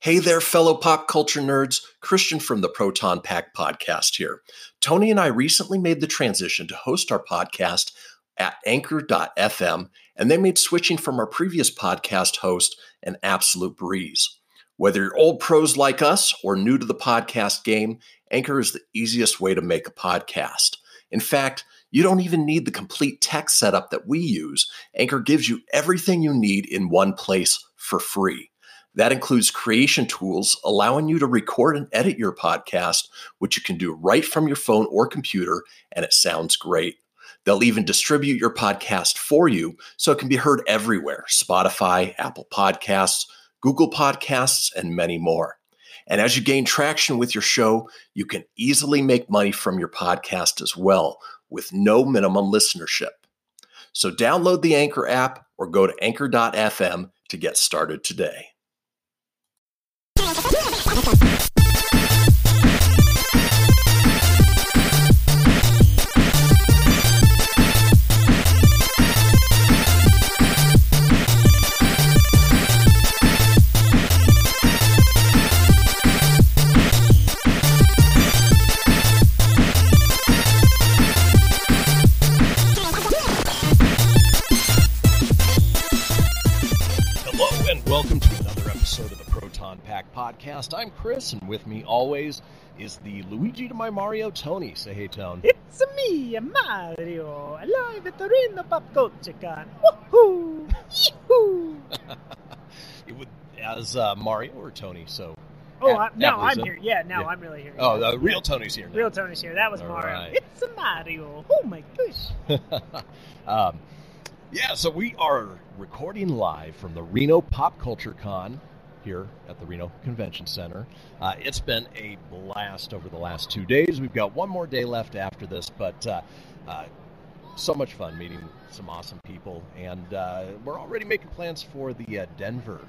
Hey there, fellow pop culture nerds. Christian from the Proton Pack podcast here. Tony and I recently made the transition to host our podcast at anchor.fm, and they made switching from our previous podcast host an absolute breeze. Whether you're old pros like us or new to the podcast game, Anchor is the easiest way to make a podcast. In fact, you don't even need the complete tech setup that we use. Anchor gives you everything you need in one place for free. That includes creation tools allowing you to record and edit your podcast, which you can do right from your phone or computer, and it sounds great. They'll even distribute your podcast for you so it can be heard everywhere: Spotify, Apple Podcasts, Google Podcasts, and many more. And as you gain traction with your show, you can easily make money from your podcast as well, with no minimum listenership. So download the Anchor app or go to anchor.fm to get started today. Podcast. I'm Chris, and with me always is the Luigi to my Mario, Tony. Say hey, Tone. It's me, Mario, alive at the Reno Pop Culture Con. Woohoo! Yee-hoo! Mario or Tony, so... I'm here. Yeah, I'm really here. Oh, the real Tony's here now. Real Tony's here. That was all Mario. Right. It's Mario. Oh, my gosh. So we are recording live from the Reno Pop Culture Con here at the Reno Convention Center. It's been a blast over the last 2 days. We've got one more day left after this, but so much fun meeting some awesome people, and we're already making plans for the Denver.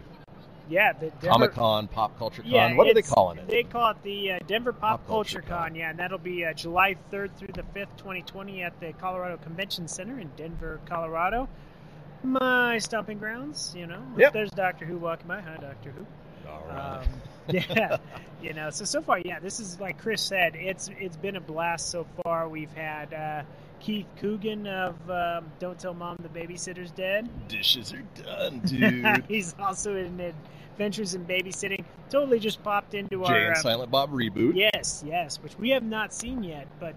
Yeah, the Denver Comic-Con, Pop Culture Con. Yeah, what are they calling it? They call it the Denver Pop Culture Con. Yeah, and that'll be July 3rd through the 5th, 2020 at the Colorado Convention Center in Denver, Colorado. My stomping grounds, If there's Doctor Who walking by, hi, Doctor Who. All right. So far, this is, like Chris said, it's been a blast so far. We've had Keith Coogan of Don't Tell Mom the Babysitter's Dead. Dishes are done, dude. He's also in Adventures in Babysitting. Totally just popped into Jay and Silent Bob reboot. Yes, which we have not seen yet, but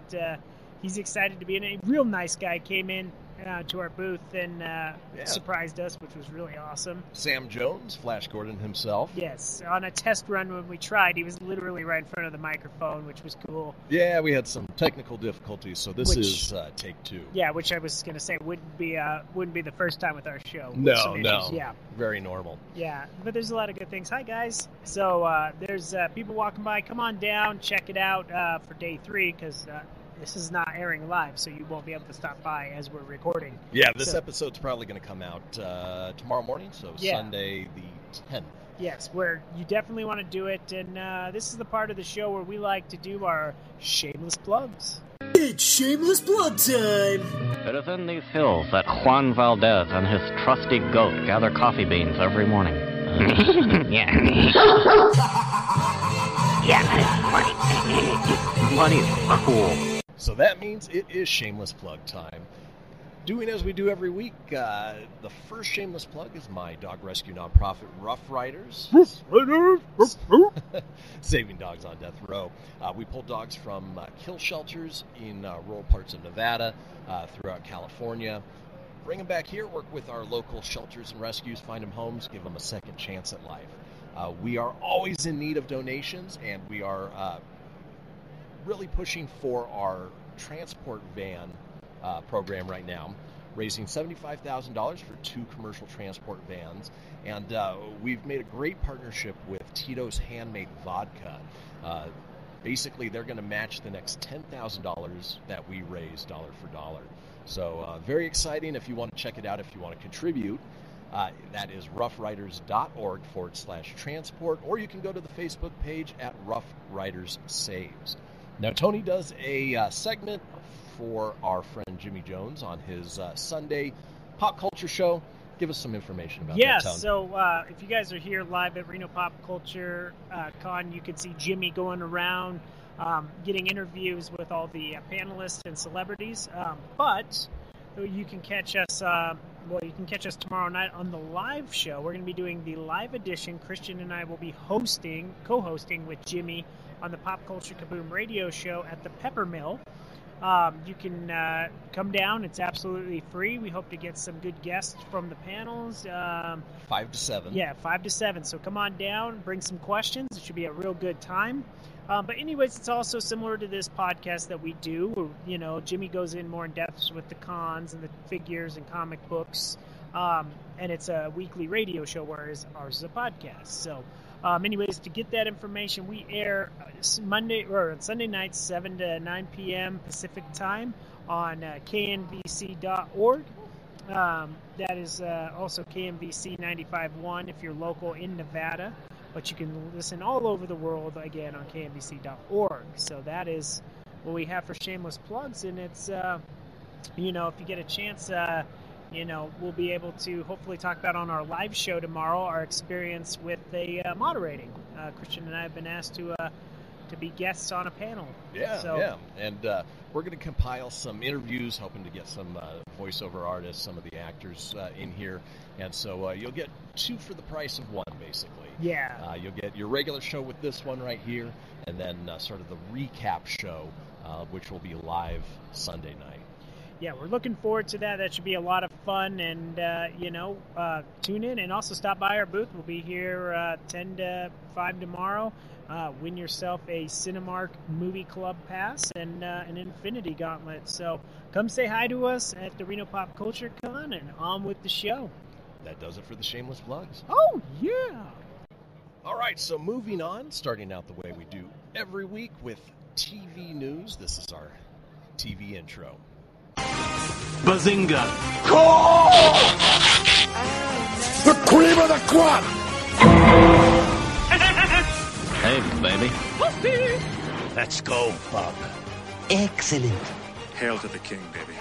he's excited to be in it. A real nice guy came in to our booth and surprised us, which was really awesome. Sam Jones, Flash Gordon himself. Yes, on a test run when we tried, he was literally right in front of the microphone, which was cool. Yeah, we had some technical difficulties, so this is take two. Yeah, which I was going to say wouldn't be the first time with our show. No. Yeah, very normal. Yeah, but there's a lot of good things. Hi guys. So there's people walking by. Come on down, check it out for day three, because this is not airing live, so you won't be able to stop by as we're recording. Yeah, this episode's probably going to come out tomorrow morning, so Sunday the 10th. Yes, where you definitely want to do it, and this is the part of the show where we like to do our shameless plugs. It's shameless plug time! It is in these hills that Juan Valdez and his trusty goat gather coffee beans every morning. Money's cool. So that means it is shameless plug time. Doing as we do every week, the first shameless plug is my dog rescue nonprofit, Rough Riders. Saving dogs on death row. We pull dogs from kill shelters in rural parts of Nevada, throughout California. Bring them back here, work with our local shelters and rescues, find them homes, give them a second chance at life. We are always in need of donations, and we are... really pushing for our transport van program right now, raising $75,000 for two commercial transport vans. And we've made a great partnership with Tito's Handmade Vodka. Basically, they're going to match the next $10,000 that we raise dollar for dollar. So very exciting. If you want to check it out, if you want to contribute, that is roughriders.org/transport, or you can go to the Facebook page at Rough Riders Saves. Now, Tony does a segment for our friend Jimmy Jones on his Sunday pop culture show. give us some information about that town. Yeah, so if you guys are here live at Reno Pop Culture Con, you can see Jimmy going around getting interviews with all the panelists and celebrities. But you can catch us. Well, you can catch us tomorrow night on the live show. We're going to be doing the live edition. Christian and I will be hosting, co-hosting with Jimmy on the Pop Culture Kaboom radio show at the Peppermill. You can come down. It's absolutely free. We hope to get some good guests from the panels. 5 to 7. Yeah, 5 to 7. So come on down, bring some questions. It should be a real good time. But anyways, it's also similar to this podcast that we do. Where, you know, Jimmy goes in more in depth with the cons and the figures and comic books. And it's a weekly radio show, whereas ours is a podcast. So anyways, to get that information, we air Monday or Sunday nights, 7 to 9 p.m. Pacific time on knbc.org. That is also KNBC 95.1 if you're local in Nevada. But you can listen all over the world, again, on knbc.org. So that is what we have for shameless plugs. And it's, you know, if you get a chance, you know, we'll be able to hopefully talk about on our live show tomorrow our experience with the moderating. Christian and I have been asked to be guests on a panel. And we're going to compile some interviews, hoping to get some voiceover artists, some of the actors in here. And so you'll get two for the price of one, basically. Yeah. You'll get your regular show with this one right here, and then sort of the recap show, which will be live Sunday night. Yeah, we're looking forward to that. That should be a lot of fun, and, you know, tune in and also stop by our booth. We'll be here 10 to 5 tomorrow. Win yourself a Cinemark Movie Club Pass and an Infinity Gauntlet. So come say hi to us at the Reno Pop Culture Con, and on with the show. That does it for the shameless plugs. Oh, yeah. All right, so moving on, starting out the way we do every week with TV news. This is our TV intro. Bazinga! Call! The cream of the crop! Hey, baby. Whoopsie. Let's go, Bob. Excellent. Hail to the king, baby.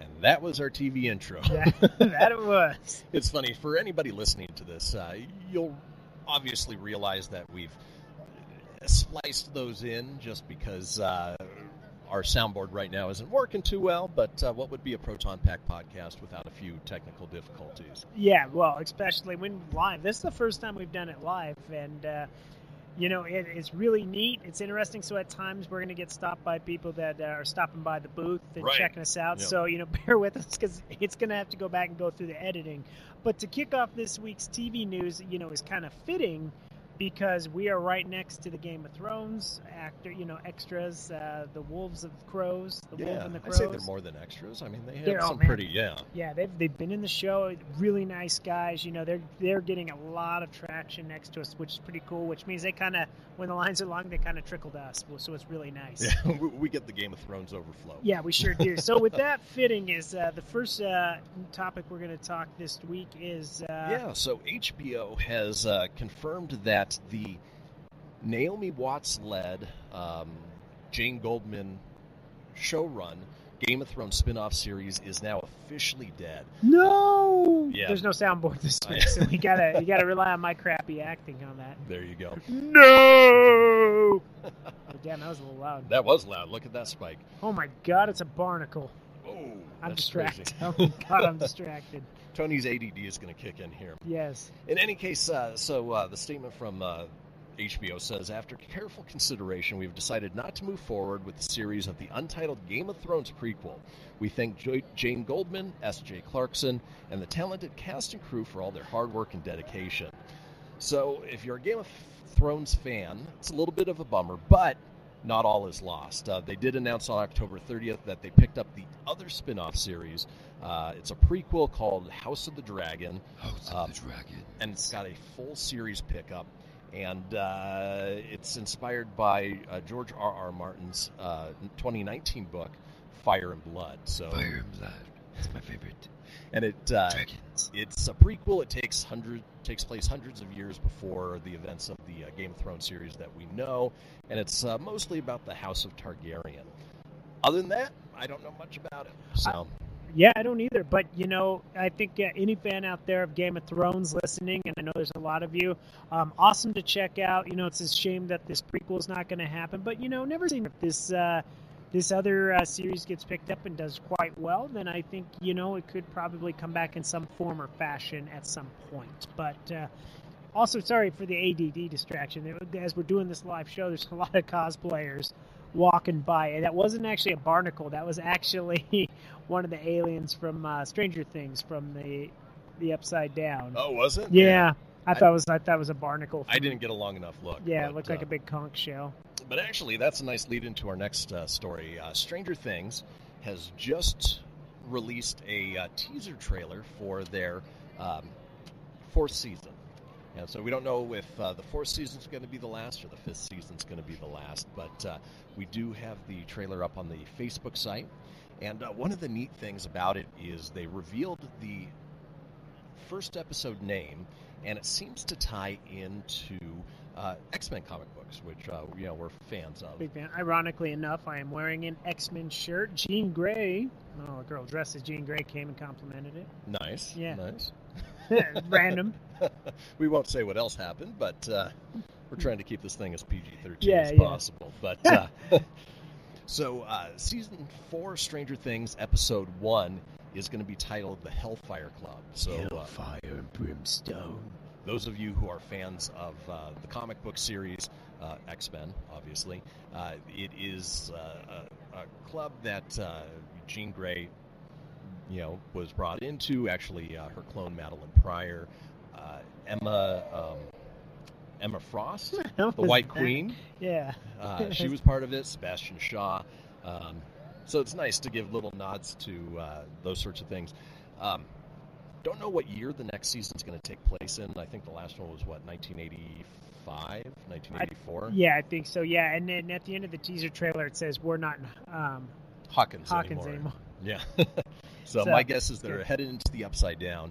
And that was our TV intro. That it was. It's funny, for anybody listening to this, you'll obviously realize that we've spliced those in just because... our soundboard right now isn't working too well, but what would be a Proton Pack podcast without a few technical difficulties? Yeah, well, especially when live. This is the first time we've done it live, and, you know, it's really neat. It's interesting. So at times we're going to get stopped by people that are stopping by the booth and checking us out. Yep. So, you know, bear with us because it's going to have to go back and go through the editing. But to kick off this week's TV news, you know, is kind of fitting because we are right next to the Game of Thrones actor, you know, extras, the Wolves of Crows, the Wolf and the Crows. I say they're more than extras. I mean, they have pretty. Yeah, they've been in the show. Really nice guys. You know, they're getting a lot of traction next to us, which is pretty cool. Which means they kind of, when the lines are long, they kind of trickle to us. So it's really nice. Yeah, we get the Game of Thrones overflow. Yeah, we sure do. So with that fitting is the first topic we're going to talk this week is. So HBO has confirmed that the Naomi Watts-led Jane Goldman showrun Game of Thrones spin-off series is now officially dead. No! Yeah. There's no soundboard this week, so you gotta rely on my crappy acting on that. There you go. No! But damn, that was a little loud. That was loud. Look at that spike. Oh my god, it's a barnacle. Oh, I'm distracted. Crazy. Oh my god, I'm distracted. Tony's ADD is going to kick in here. Yes. In any case, the statement from HBO says, after careful consideration, we've decided not to move forward with the series of the untitled Game of Thrones prequel. We thank Jane Goldman, S.J. Clarkson, and the talented cast and crew for all their hard work and dedication. So if you're a Game of Thrones fan, it's a little bit of a bummer, but not all is lost. They did announce on October 30th that they picked up the other spin-off series. It's a prequel called House of the Dragon. And it's got a full series pickup. And it's inspired by George R.R. Martin's 2019 book, Fire and Blood. Fire and Blood. That's my favorite. And it's a prequel. It takes place hundreds of years before the events of the Game of Thrones series that we know, and it's mostly about the House of Targaryen. Other than that, I don't know much about it. So Yeah, I don't either. But, you know, I think any fan out there of Game of Thrones listening, and I know there's a lot of you, awesome to check out. You know, it's a shame that this prequel is not going to happen. But, you know, never seen if this this other series gets picked up and does quite well, then I think, you know, it could probably come back in some form or fashion at some point. But also, sorry for the ADD distraction. As we're doing this live show, there's a lot of cosplayers walking by, and that wasn't actually a barnacle. That was actually one of the aliens from Stranger Things, from the Upside Down. Oh, was it? Yeah. I thought it was a barnacle. I didn't get a long enough look. Yeah, but it looked like a big conch shell. But actually, that's a nice lead into our next story. Stranger Things has just released a teaser trailer for their fourth season. And so we don't know if the fourth season's going to be the last or the fifth season's going to be the last, but we do have the trailer up on the Facebook site. And one of the neat things about it is they revealed the first episode name, and it seems to tie into X-Men comic books, which you know, we're fans of. Big fan. Ironically enough, I am wearing an X-Men shirt. Jean Grey, oh, a girl dressed as Jean Grey, came and complimented it. Nice. Yeah. Nice. Random. We won't say what else happened, but we're trying to keep this thing as PG-13 as possible. But so season 4 Stranger Things episode 1 is going to be titled The Hellfire Club. So Hellfire and Brimstone. Those of you who are fans of the comic book series X-Men, obviously, it is a club that Jean Grey, you know, was brought into. Actually, her clone Madeline Pryor, Emma Frost, the White Queen. Yeah, she was part of it. Sebastian Shaw. So it's nice to give little nods to those sorts of things. Don't know what year the next season's going to take place in. I think the last one was, what, 1985, 1984? I think so, yeah. And then at the end of the teaser trailer, it says we're not Hawkins anymore. Yeah. So my guess is they're headed into the Upside Down.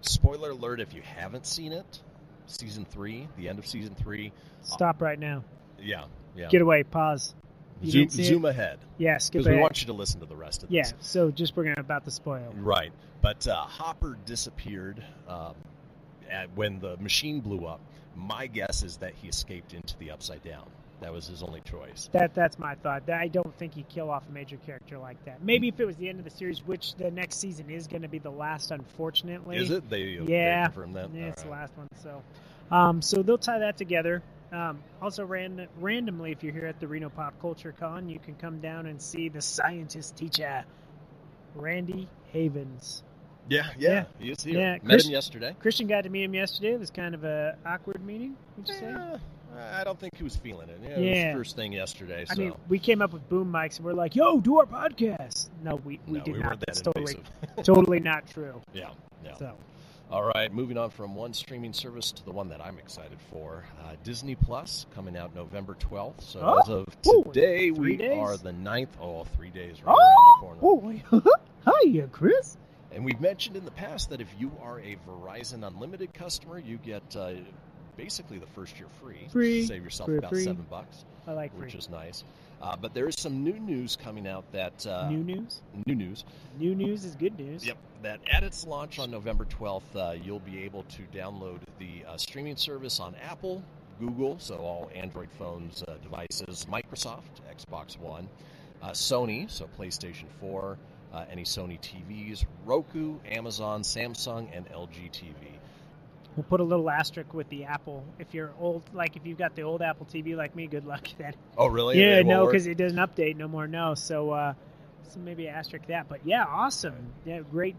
Spoiler alert if you haven't seen it, season 3, the end of season 3. Stop right now. Yeah. Get away, pause. Zoom ahead. Yes, because we want you to listen to the rest of this. Yeah, so just bring out about the spoil. Right. But Hopper disappeared when the machine blew up. My guess is that he escaped into the Upside Down. That was his only choice. That's my thought. I don't think you kill off a major character like that. Maybe if it was the end of the series, which the next season is going to be the last, unfortunately. Is it? They confirmed that. Yeah, it's the last one. So they'll tie that together. Also, randomly, if you're here at the Reno Pop Culture Con, you can come down and see the scientist teacher, Randy Havens. Yeah. He is here. Yeah. Met him yesterday. Christian got to meet him yesterday. It was kind of an awkward meeting, would you say? I don't think he was feeling it. Yeah, it was first thing yesterday. So. I mean, we came up with boom mics and we're like, "Yo, do our podcast." No, we did not. That's totally not true. Yeah. So. All right, moving on from one streaming service to the one that I'm excited for, Disney Plus, coming out November 12th. So as of today, we are the 9th. 3 days around the corner. Oh, hiya, Chris. And we've mentioned in the past that if you are a Verizon Unlimited customer, you get basically the first year free. Save yourself about $7. I like free. Which is nice. But there is some new news coming out that... New news is good news. Yep. That at its launch on November 12th, you'll be able to download the streaming service on Apple, Google, so all Android phones, devices, Microsoft, Xbox One, Sony, so PlayStation 4, any Sony TVs, Roku, Amazon, Samsung, and LG TV. We'll put a little asterisk with the Apple. If you're old, like if you've got the old Apple TV like me, good luck then. Oh, really? Yeah, no, because it doesn't update no more. No, so maybe asterisk that. But yeah, awesome. Yeah, great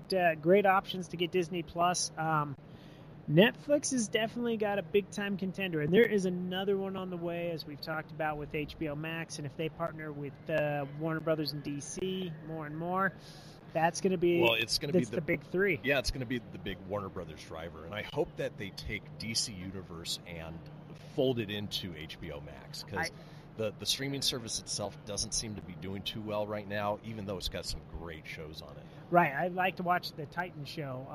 options to get Disney Plus. Netflix has definitely got a big time contender, and there is another one on the way, as we've talked about with HBO Max, and if they partner with Warner Brothers in DC more and more. That's going to be the big three. Yeah, it's going to be the big Warner Brothers driver. And I hope that they take DC Universe and fold it into HBO Max. Because the streaming service itself doesn't seem to be doing too well right now, even though it's got some great shows on it. Right. I'd like to watch the Titan show.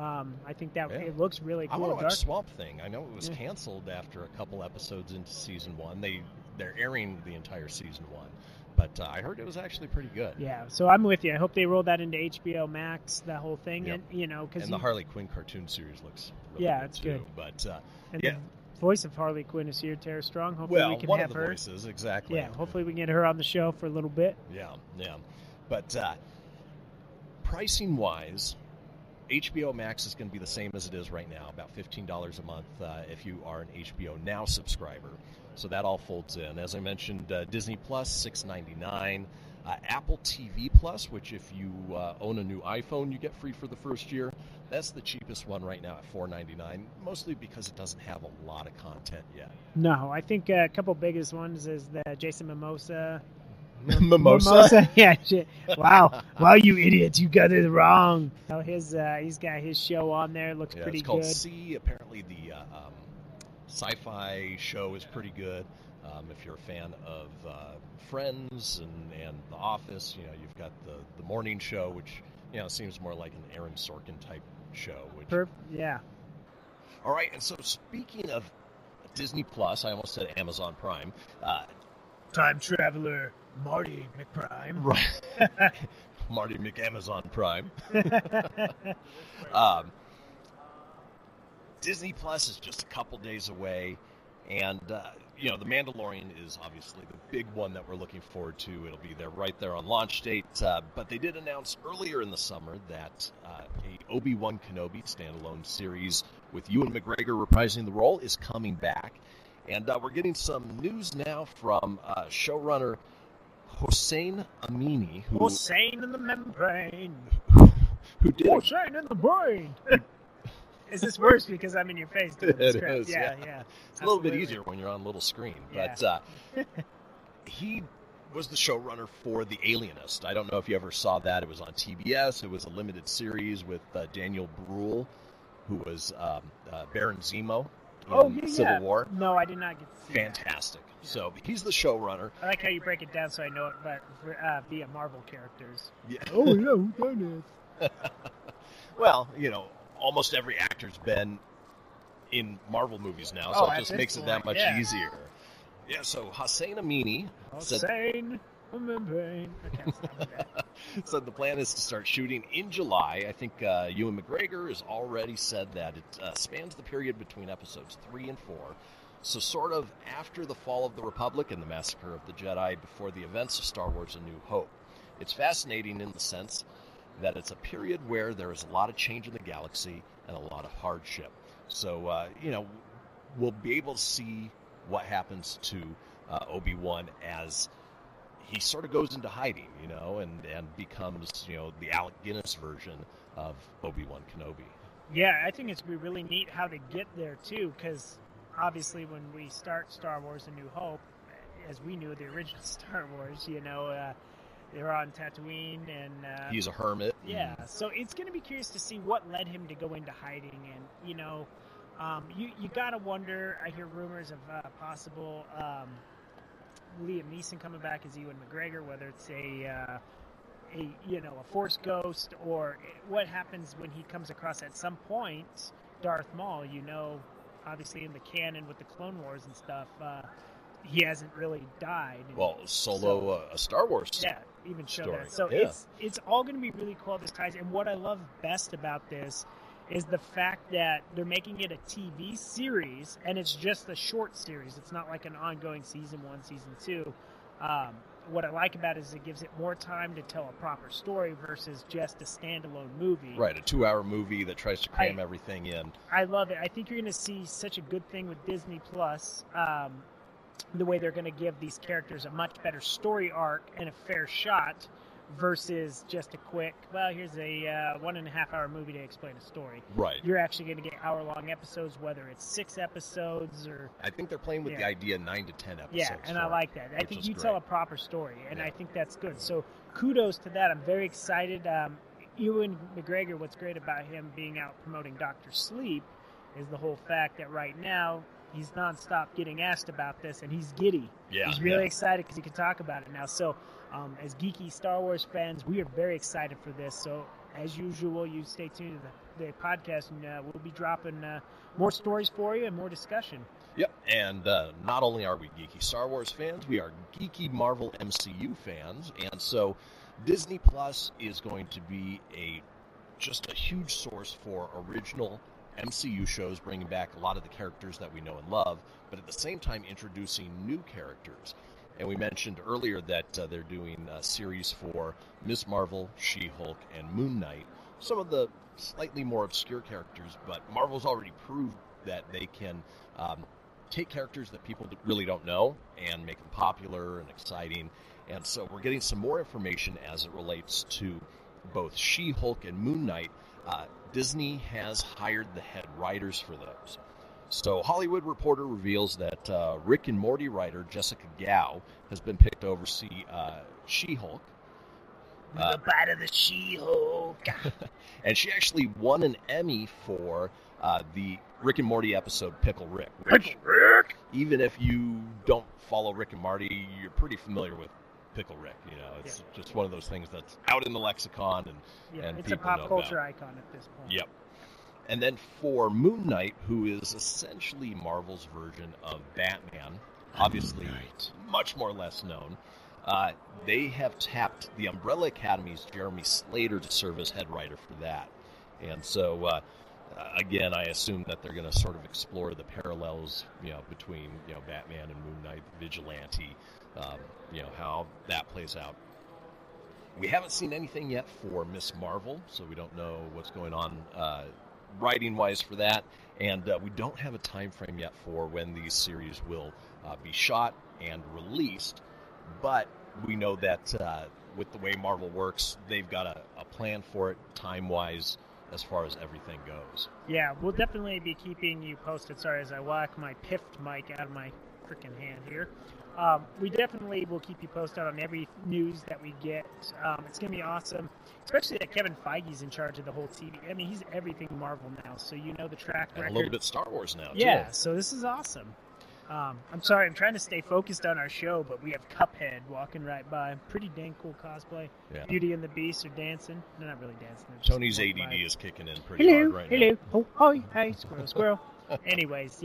I think that it looks really cool. I want to watch Swamp Thing. I know it was canceled after a couple episodes into season 1. They're airing the entire season 1. But I heard it was actually pretty good. Yeah, so I'm with you. I hope they roll that into HBO Max, that whole thing. Yep. And, you know, cause and the Harley Quinn cartoon series looks really good, it's too. Good. But, and yeah. The voice of Harley Quinn is here, Tara Strong. Hopefully we can have her. Well, one of the voices, exactly. Yeah, hopefully we can get her on the show for a little bit. Yeah, yeah. But pricing-wise, HBO Max is going to be the same as it is right now, about $15 a month if you are an HBO Now subscriber. So that all folds in. As I mentioned, Disney Plus, $6.99. Apple TV Plus, which if you own a new iPhone, you get free for the first year. That's the cheapest one right now at $4.99, mostly because it doesn't have a lot of content yet. No, I think a couple biggest ones is the Jason Momoa. Mimosa? Yeah. Shit. Wow. Wow, you idiots. You got it wrong. So his, he's got his show on there. Looks pretty good. It's called C. Apparently the sci-fi show is pretty good. If you're a fan of Friends and The Office, you know, you've got the morning show, which, you know, seems more like an Aaron Sorkin type show. Which... Yeah. All right. And so speaking of Disney Plus, I almost said Amazon Prime. Time traveler Marty McPrime. Right. Marty McAmazon Prime. Disney Plus is just a couple days away. And, you know, The Mandalorian is obviously the big one that we're looking forward to. It'll be there right there on launch date. But they did announce earlier in the summer that a Obi-Wan Kenobi standalone series with Ewan McGregor reprising the role is coming back. And we're getting some news now from showrunner Hossein Amini. Hossein in the membrane. Who did Hossein in the brain. Is this worse because I'm in your face? Doing the script? Is, yeah. It's a little bit easier when you're on a little screen. But he was the showrunner for The Alienist. I don't know if you ever saw that. It was on TBS. It was a limited series with Daniel Bruhl, who was Baron Zemo. Civil War. No, I did not get to see Fantastic. That. So he's the showrunner. I like how you break it down so I know it, but via Marvel characters. Yeah. Who done it? Well, you know, almost every actor's been in Marvel movies now, so it just makes it that much easier. Yeah, so Hossein Amini so the plan is to start shooting in July. I think Ewan McGregor has already said that. It spans the period between episodes 3 and 4. So sort of after the fall of the Republic and the massacre of the Jedi before the events of Star Wars A New Hope. It's fascinating in the sense that it's a period where there is a lot of change in the galaxy and a lot of hardship. So, you know, we'll be able to see what happens to Obi-Wan as... he sort of goes into hiding, you know, and becomes, you know, the Alec Guinness version of Obi-Wan Kenobi. Yeah, I think it's going to be really neat how to get there, too, because obviously when we start Star Wars A New Hope, as we knew the original Star Wars, you know, they're on Tatooine and... he's a hermit. Yeah, so it's going to be curious to see what led him to go into hiding and, you know, you got to wonder, I hear rumors of possible... Liam Neeson coming back as Ewan McGregor, whether it's a Force ghost or what happens when he comes across at some point Darth Maul. You know, obviously in the canon with the Clone Wars and stuff, he hasn't really died. Well, a Star Wars story. Yeah, even show that. So it's all going to be really cool. This ties, and what I love best about this is the fact that they're making it a TV series, and it's just a short series. It's not like an ongoing season 1, season 2. What I like about it is it gives it more time to tell a proper story versus just a standalone movie. Right, a 2-hour movie that tries to cram everything in. I love it. I think you're going to see such a good thing with Disney Plus, the way they're going to give these characters a much better story arc and a fair shot versus just a quick, here's a 1.5-hour movie to explain a story. Right. You're actually going to get hour-long episodes, whether it's 6 episodes or... I think they're playing with the idea 9 to 10 episodes. Yeah, and I like that. I think you tell a proper story, and I think that's good. So kudos to that. I'm very excited. Ewan McGregor, what's great about him being out promoting Dr. Sleep is the whole fact that right now he's nonstop getting asked about this, and he's giddy. Yeah, he's really excited because he can talk about it now. So... as geeky Star Wars fans, we are very excited for this. So, as usual, you stay tuned to the the podcast, and we'll be dropping more stories for you and more discussion. Yep, and not only are we geeky Star Wars fans, we are geeky Marvel MCU fans, and so Disney Plus is going to be just a huge source for original MCU shows, bringing back a lot of the characters that we know and love, but at the same time introducing new characters. And we mentioned earlier that they're doing a series for Ms. Marvel, She-Hulk, and Moon Knight. Some of the slightly more obscure characters, but Marvel's already proved that they can take characters that people really don't know and make them popular and exciting. And so we're getting some more information as it relates to both She-Hulk and Moon Knight. Disney has hired the head writers for those. So Hollywood Reporter reveals that Rick and Morty writer Jessica Gao has been picked to oversee She-Hulk. The bite of the She-Hulk. And she actually won an Emmy for the Rick and Morty episode Pickle Rick. Pickle Rick? Even if you don't follow Rick and Morty, you're pretty familiar with Pickle Rick. You know, it's just one of those things that's out in the lexicon. And it's people a pop culture icon at this point. Yep. And then for Moon Knight, who is essentially Marvel's version of Batman, obviously much more less known, they have tapped the Umbrella Academy's Jeremy Slater to serve as head writer for that. And so, again, I assume that they're going to sort of explore the parallels, between Batman and Moon Knight, Vigilante, how that plays out. We haven't seen anything yet for Ms. Marvel, so we don't know what's going on writing-wise for that, and we don't have a time frame yet for when these series will be shot and released, but we know that with the way Marvel works, they've got a plan for it time-wise as far as everything goes. Yeah, we'll definitely be keeping you posted. Sorry, as I walk my piffed mic out of my freaking hand here. We definitely will keep you posted on every news that we get. It's going to be awesome, especially that Kevin Feige's in charge of the whole TV. I mean, he's everything Marvel now, so you know the track record. And a little bit Star Wars now, too. Yeah, so this is awesome. I'm sorry, I'm trying to stay focused on our show, but we have Cuphead walking right by. Pretty dang cool cosplay. Yeah. Beauty and the Beast are dancing. They're not really dancing. Tony's ADD is kicking in pretty hard right now. Hello, oh, hi, squirrel, squirrel. Anyways,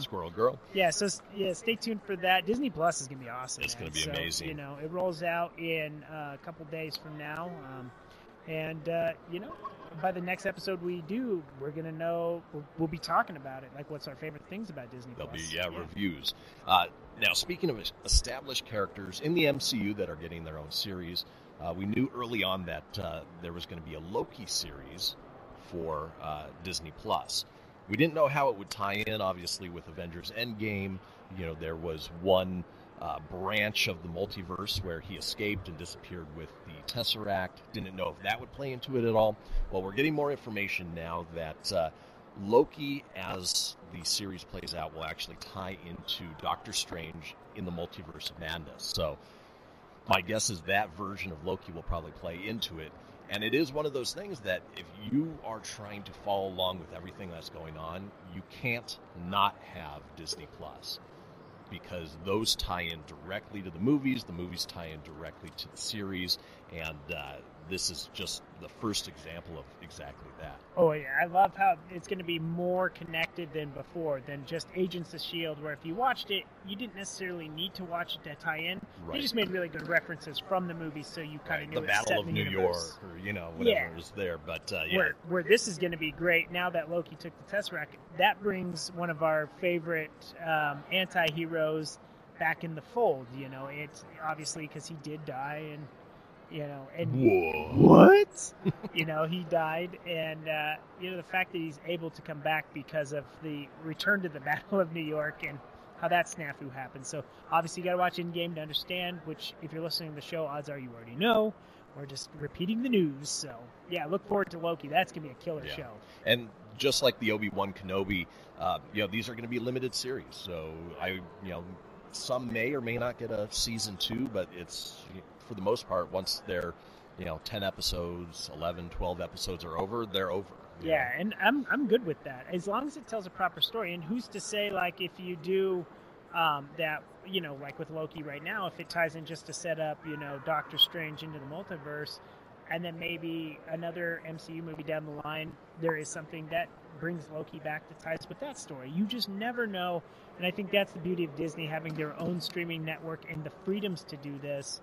Squirrel Girl. Yeah, so stay tuned for that. Disney Plus is going to be awesome. It's going to be amazing. It rolls out in a couple days from now, by the next episode we do, we're going to know. We'll be talking about it, like what's our favorite things about Disney Plus. There'll be reviews. Now, speaking of established characters in the MCU that are getting their own series, we knew early on that there was going to be a Loki series for Disney Plus. We didn't know how it would tie in, obviously, with Avengers Endgame. There was one branch of the multiverse where he escaped and disappeared with the Tesseract. Didn't know if that would play into it at all. Well, we're getting more information now that Loki, as the series plays out, will actually tie into Doctor Strange in the Multiverse of Madness. So my guess is that version of Loki will probably play into it. And it is one of those things that if you are trying to follow along with everything that's going on, you can't not have Disney Plus, because those tie in directly to the movies tie in directly to the series, and this is just the first example of exactly that. Oh, yeah, I love how it's going to be more connected than before, than just Agents of S.H.I.E.L.D., where if you watched it, you didn't necessarily need to watch it to tie in. Right. They just made really good references from the movie, so you kind of knew the Battle of New York, or, whatever was there. But, Where this is going to be great, now that Loki took the Tesseract, that brings one of our favorite anti-heroes back in the fold, It's obviously because he did die, and... what? He died, and the fact that he's able to come back because of the return to the Battle of New York and how that snafu happened. So obviously you got to watch Endgame to understand, which if you're listening to the show, odds are you already know. We're just repeating the news. So look forward to Loki. That's gonna be a killer show. And just like the Obi-Wan Kenobi, these are gonna be limited series. So some may or may not get a season 2, but it's for the most part, once they're 10 episodes, 11, 12 episodes are over, they're over. And I'm good with that. As long as it tells a proper story, and who's to say, like, if you do that, like with Loki right now, if it ties in just to set up, Doctor Strange into the multiverse, and then maybe another MCU movie down the line, there is something that brings Loki back to ties with that story. You just never know, and I think that's the beauty of Disney having their own streaming network and the freedoms to do this.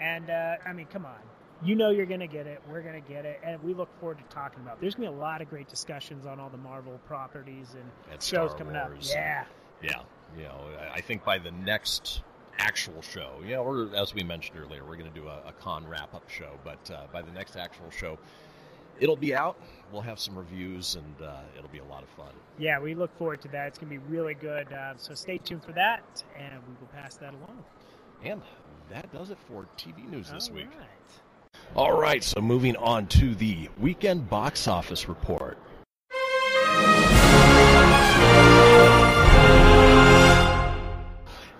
And, I mean, come on. You know you're going to get it. We're going to get it. And we look forward to talking about it. There's going to be a lot of great discussions on all the Marvel properties and shows coming up. Yeah. Yeah. You know, I think by the next actual show, you know, or as we mentioned earlier, we're going to do a con wrap-up show. But by the next actual show, it'll be out. We'll have some reviews, and it'll be a lot of fun. Yeah, we look forward to that. It's going to be really good. So stay tuned for that, and we will pass that along. And that does it for TV news this week. All right, so moving on to the weekend box office report.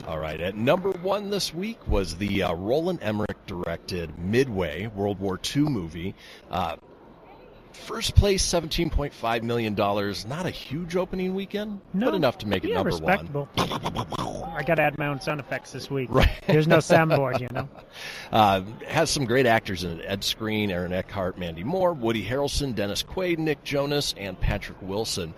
All right, at number one this week was the Roland Emmerich-directed Midway World War II movie. First place, $17.5 million. Not a huge opening weekend, but enough to make it number one. I got to add my own sound effects this week. Right. There's no soundboard, you know. Has some great actors in it. Ed Skrein, Aaron Eckhart, Mandy Moore, Woody Harrelson, Dennis Quaid, Nick Jonas, and Patrick Wilson.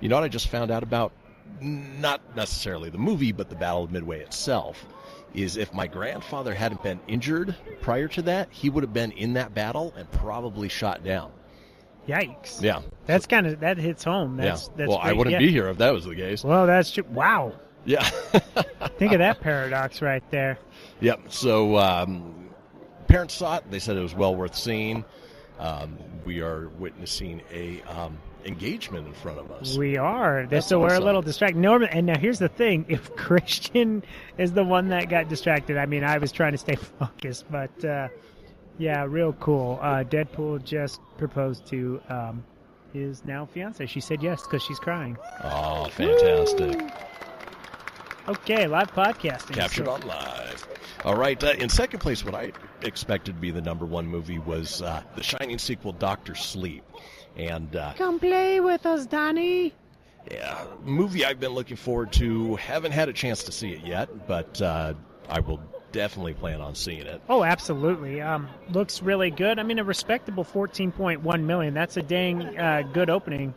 You know what I just found out about? Not necessarily the movie, but the Battle of Midway itself. Is if my grandfather hadn't been injured prior to that, he would have been in that battle and probably shot down. Yikes. Yeah. That's kind of, that hits home. That's, yeah. That's well, great. I wouldn't be here if that was the case. Well, that's just, wow. Yeah. Think of that paradox right there. Yep. So parents saw it. They said it was well worth seeing. We are witnessing a engagement in front of us. We are. That's so awesome. We're a little distracted. Norman, and now here's the thing. If Christian is the one that got distracted, I mean, I was trying to stay focused, but yeah, real cool. Deadpool just proposed to his now fiance. She said yes because she's crying. Oh, fantastic. Woo! Okay, live podcasting. Captured on live. All right, in second place, what I expected to be the number one movie was the Shining sequel, Dr. Sleep. And come play with us, Donnie. Yeah, movie I've been looking forward to. Haven't had a chance to see it yet, but I will definitely plan on seeing it. Oh, absolutely. Looks really good. I mean, a respectable $14.1 million. That's a dang good opening.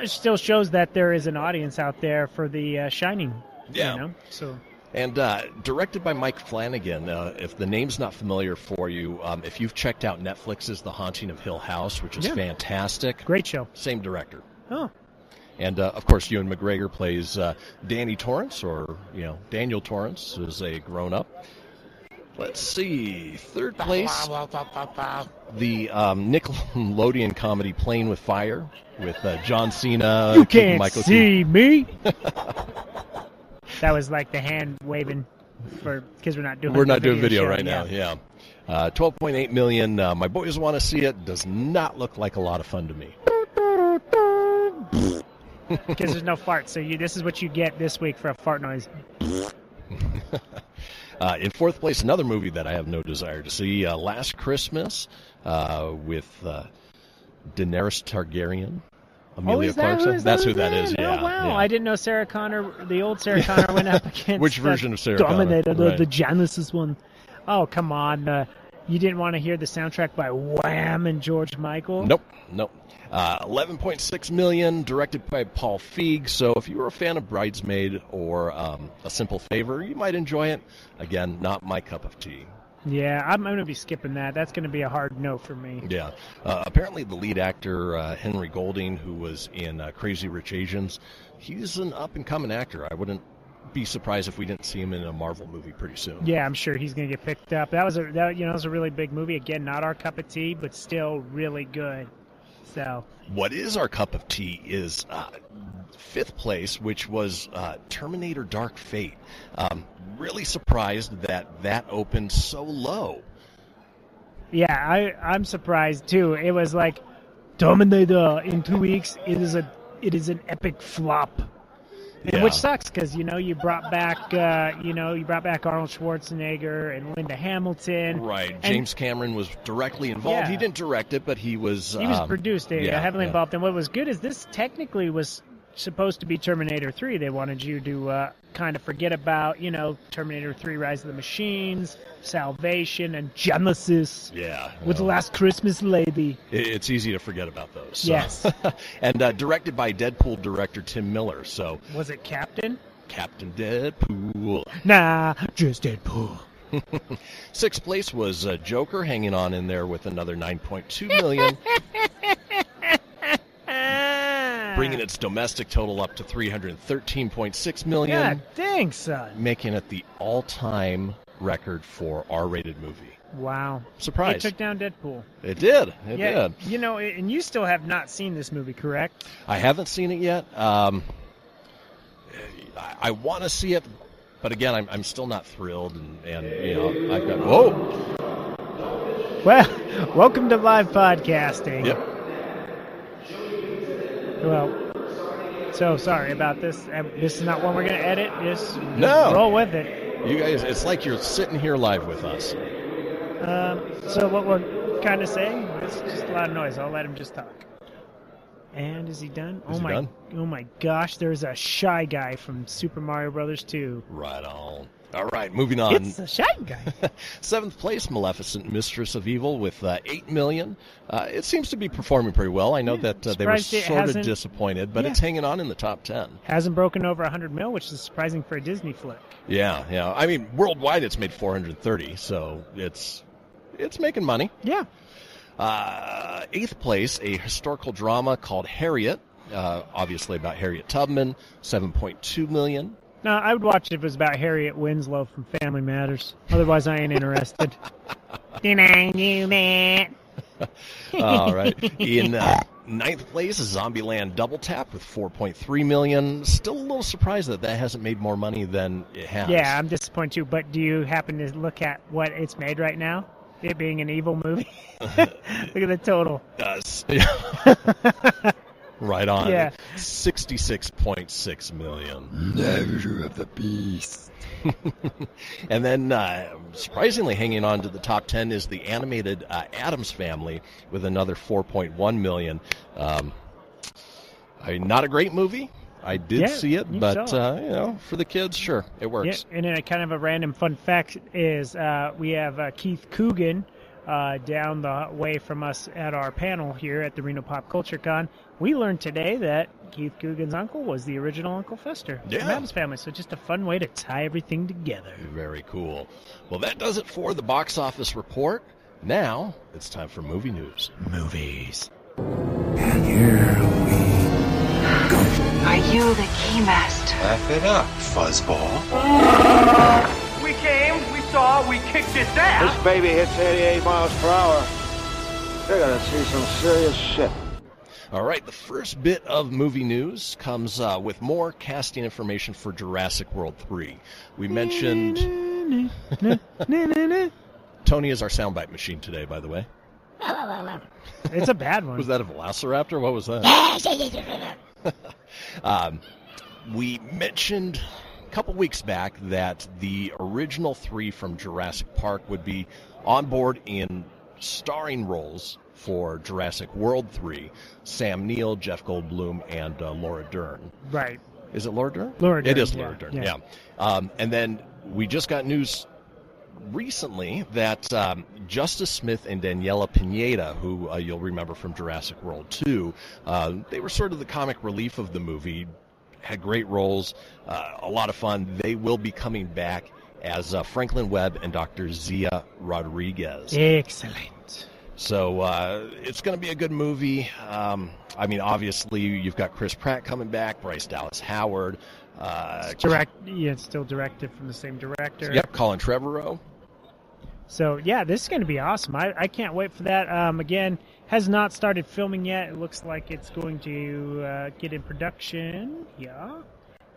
It still shows that there is an audience out there for The Shining. Yeah. You know? So. And directed by Mike Flanagan. If the name's not familiar for you, if you've checked out Netflix's The Haunting of Hill House, which is fantastic. Great show. Same director. Oh. And, of course, Ewan McGregor plays Danny Torrance, or, you know, Daniel Torrance, who's a grown-up. Let's see. Third place, the Nickelodeon comedy Playing with Fire with John Cena. You can't Michael see Keaton. Me. That was like the hand waving for because we're not doing video right now. Yeah, 12.8 million. My boys want to see it. Does not look like a lot of fun to me. Because there's no fart, so this is what you get this week for a fart noise. In fourth place, another movie that I have no desire to see: Last Christmas with Daenerys Targaryen. Amelia Clarkson. That's who that is. Yeah. Oh wow! Yeah. I didn't know Sarah Connor, the old Sarah Connor, went up against which version of Sarah Connor? The Genesis one. Oh come on! You didn't want to hear the soundtrack by Wham and George Michael? Nope. 11.6 million, directed by Paul Feig. So if you were a fan of Bridesmaid or A Simple Favor, you might enjoy it. Again, not my cup of tea. Yeah, I'm going to be skipping that. That's going to be a hard no for me. Yeah. Apparently the lead actor, Henry Golding, who was in Crazy Rich Asians, he's an up-and-coming actor. I wouldn't be surprised if we didn't see him in a Marvel movie pretty soon. Yeah, I'm sure he's going to get picked up. That was a really big movie. Again, not our cup of tea, but still really good. So what is our cup of tea is fifth place, which was Terminator Dark Fate. Really surprised that opened so low. Yeah, I'm surprised too. It was like Terminator in 2 weeks. It is an epic flop. Yeah. Which sucks because you brought back Arnold Schwarzenegger and Linda Hamilton. Right, James Cameron was directly involved. Yeah. He didn't direct it, but he was produced. Heavily involved. And what was good is this technically was supposed to be Terminator 3. They wanted you to kind of forget about, you know, Terminator 3, Rise of the Machines, Salvation, and Genesis. Yeah. With The Last Christmas Lady. It's easy to forget about those. So. Yes. And directed by Deadpool director Tim Miller. So was it Captain Deadpool? Nah, just Deadpool. Sixth place was Joker, hanging on in there with another 9.2 million. Bringing its domestic total up to 313.6 million. God dang, son. Making it the all-time record for R-rated movie. Wow. Surprise. It took down Deadpool. It did. It did. You know, and you still have not seen this movie, correct? I haven't seen it yet. I want to see it, but again, I'm still not thrilled. And you know, I've got... Whoa! Well, welcome to live podcasting. Yep. Well, so sorry about this. This is not one we're going to edit. Just roll with it. You guys, it's like you're sitting here live with us. So what we're kind of saying is just a lot of noise. I'll let him just talk. And is he done? Is he done? Oh my gosh, there's a shy guy from Super Mario Brothers 2. Right on. All right, moving on. It's a shy guy. Seventh place, Maleficent, Mistress of Evil, with 8 million. It seems to be performing pretty well. I know that they were sort of disappointed, but it's hanging on in the top 10. Hasn't broken over 100 mil, which is surprising for a Disney flick. Yeah. I mean, worldwide, it's made 430, so it's making money. Yeah. Eighth place, a historical drama called Harriet, obviously about Harriet Tubman, 7.2 million. No, I would watch it if it was about Harriet Winslow from Family Matters. Otherwise, I ain't interested. Deny you, man. All right. In ninth place is Zombieland Double Tap with 4.3 million. Still a little surprised that hasn't made more money than it has. Yeah, I'm disappointed too. But do you happen to look at what it's made right now? It being an evil movie. Look at the total. Right on. Yeah. 66.6 million. Measure of the beast. And then, surprisingly hanging on to the top 10 is the animated Addams Family with another 4.1 million. Not a great movie. I did see it, but you know, for the kids, sure, it works. Yeah, and then kind of a random fun fact is we have Keith Coogan down the way from us at our panel here at the Reno Pop Culture Con. We learned today that Keith Coogan's uncle was the original Uncle Fester from Addams Family, so just a fun way to tie everything together. Very cool. Well, that does it for the box office report. Now it's time for movie news. Movies. And here we go. Are you the keymaster? Laugh it up, fuzzball. We came, we saw, we kicked its ass. This baby hits 88 miles per hour. They're going to see some serious shit. All right, the first bit of movie news comes with more casting information for Jurassic World 3. We mentioned... Tony is our soundbite machine today, by the way. It's a bad one. Was that a velociraptor? What was that? We mentioned... a couple weeks back that the original three from Jurassic Park would be on board in starring roles for Jurassic World 3, Sam Neill, Jeff Goldblum, and Laura Dern. Right. Is it Laura Dern? Laura Dern. It is Laura Dern, yeah. And then we just got news recently that Justice Smith and Daniela Pineda, who you'll remember from Jurassic World 2, they were sort of the comic relief of the movie, had great roles, a lot of fun. They will be coming back as Franklin Webb and Dr. Zia Rodriguez. Excellent. So it's going to be a good movie. I mean, obviously, you've got Chris Pratt coming back, Bryce Dallas Howard. It's still directed from the same director. Yep, Colin Trevorrow. So, yeah, this is going to be awesome. I can't wait for that. Again, has not started filming yet. It looks like it's going to get in production. Yeah.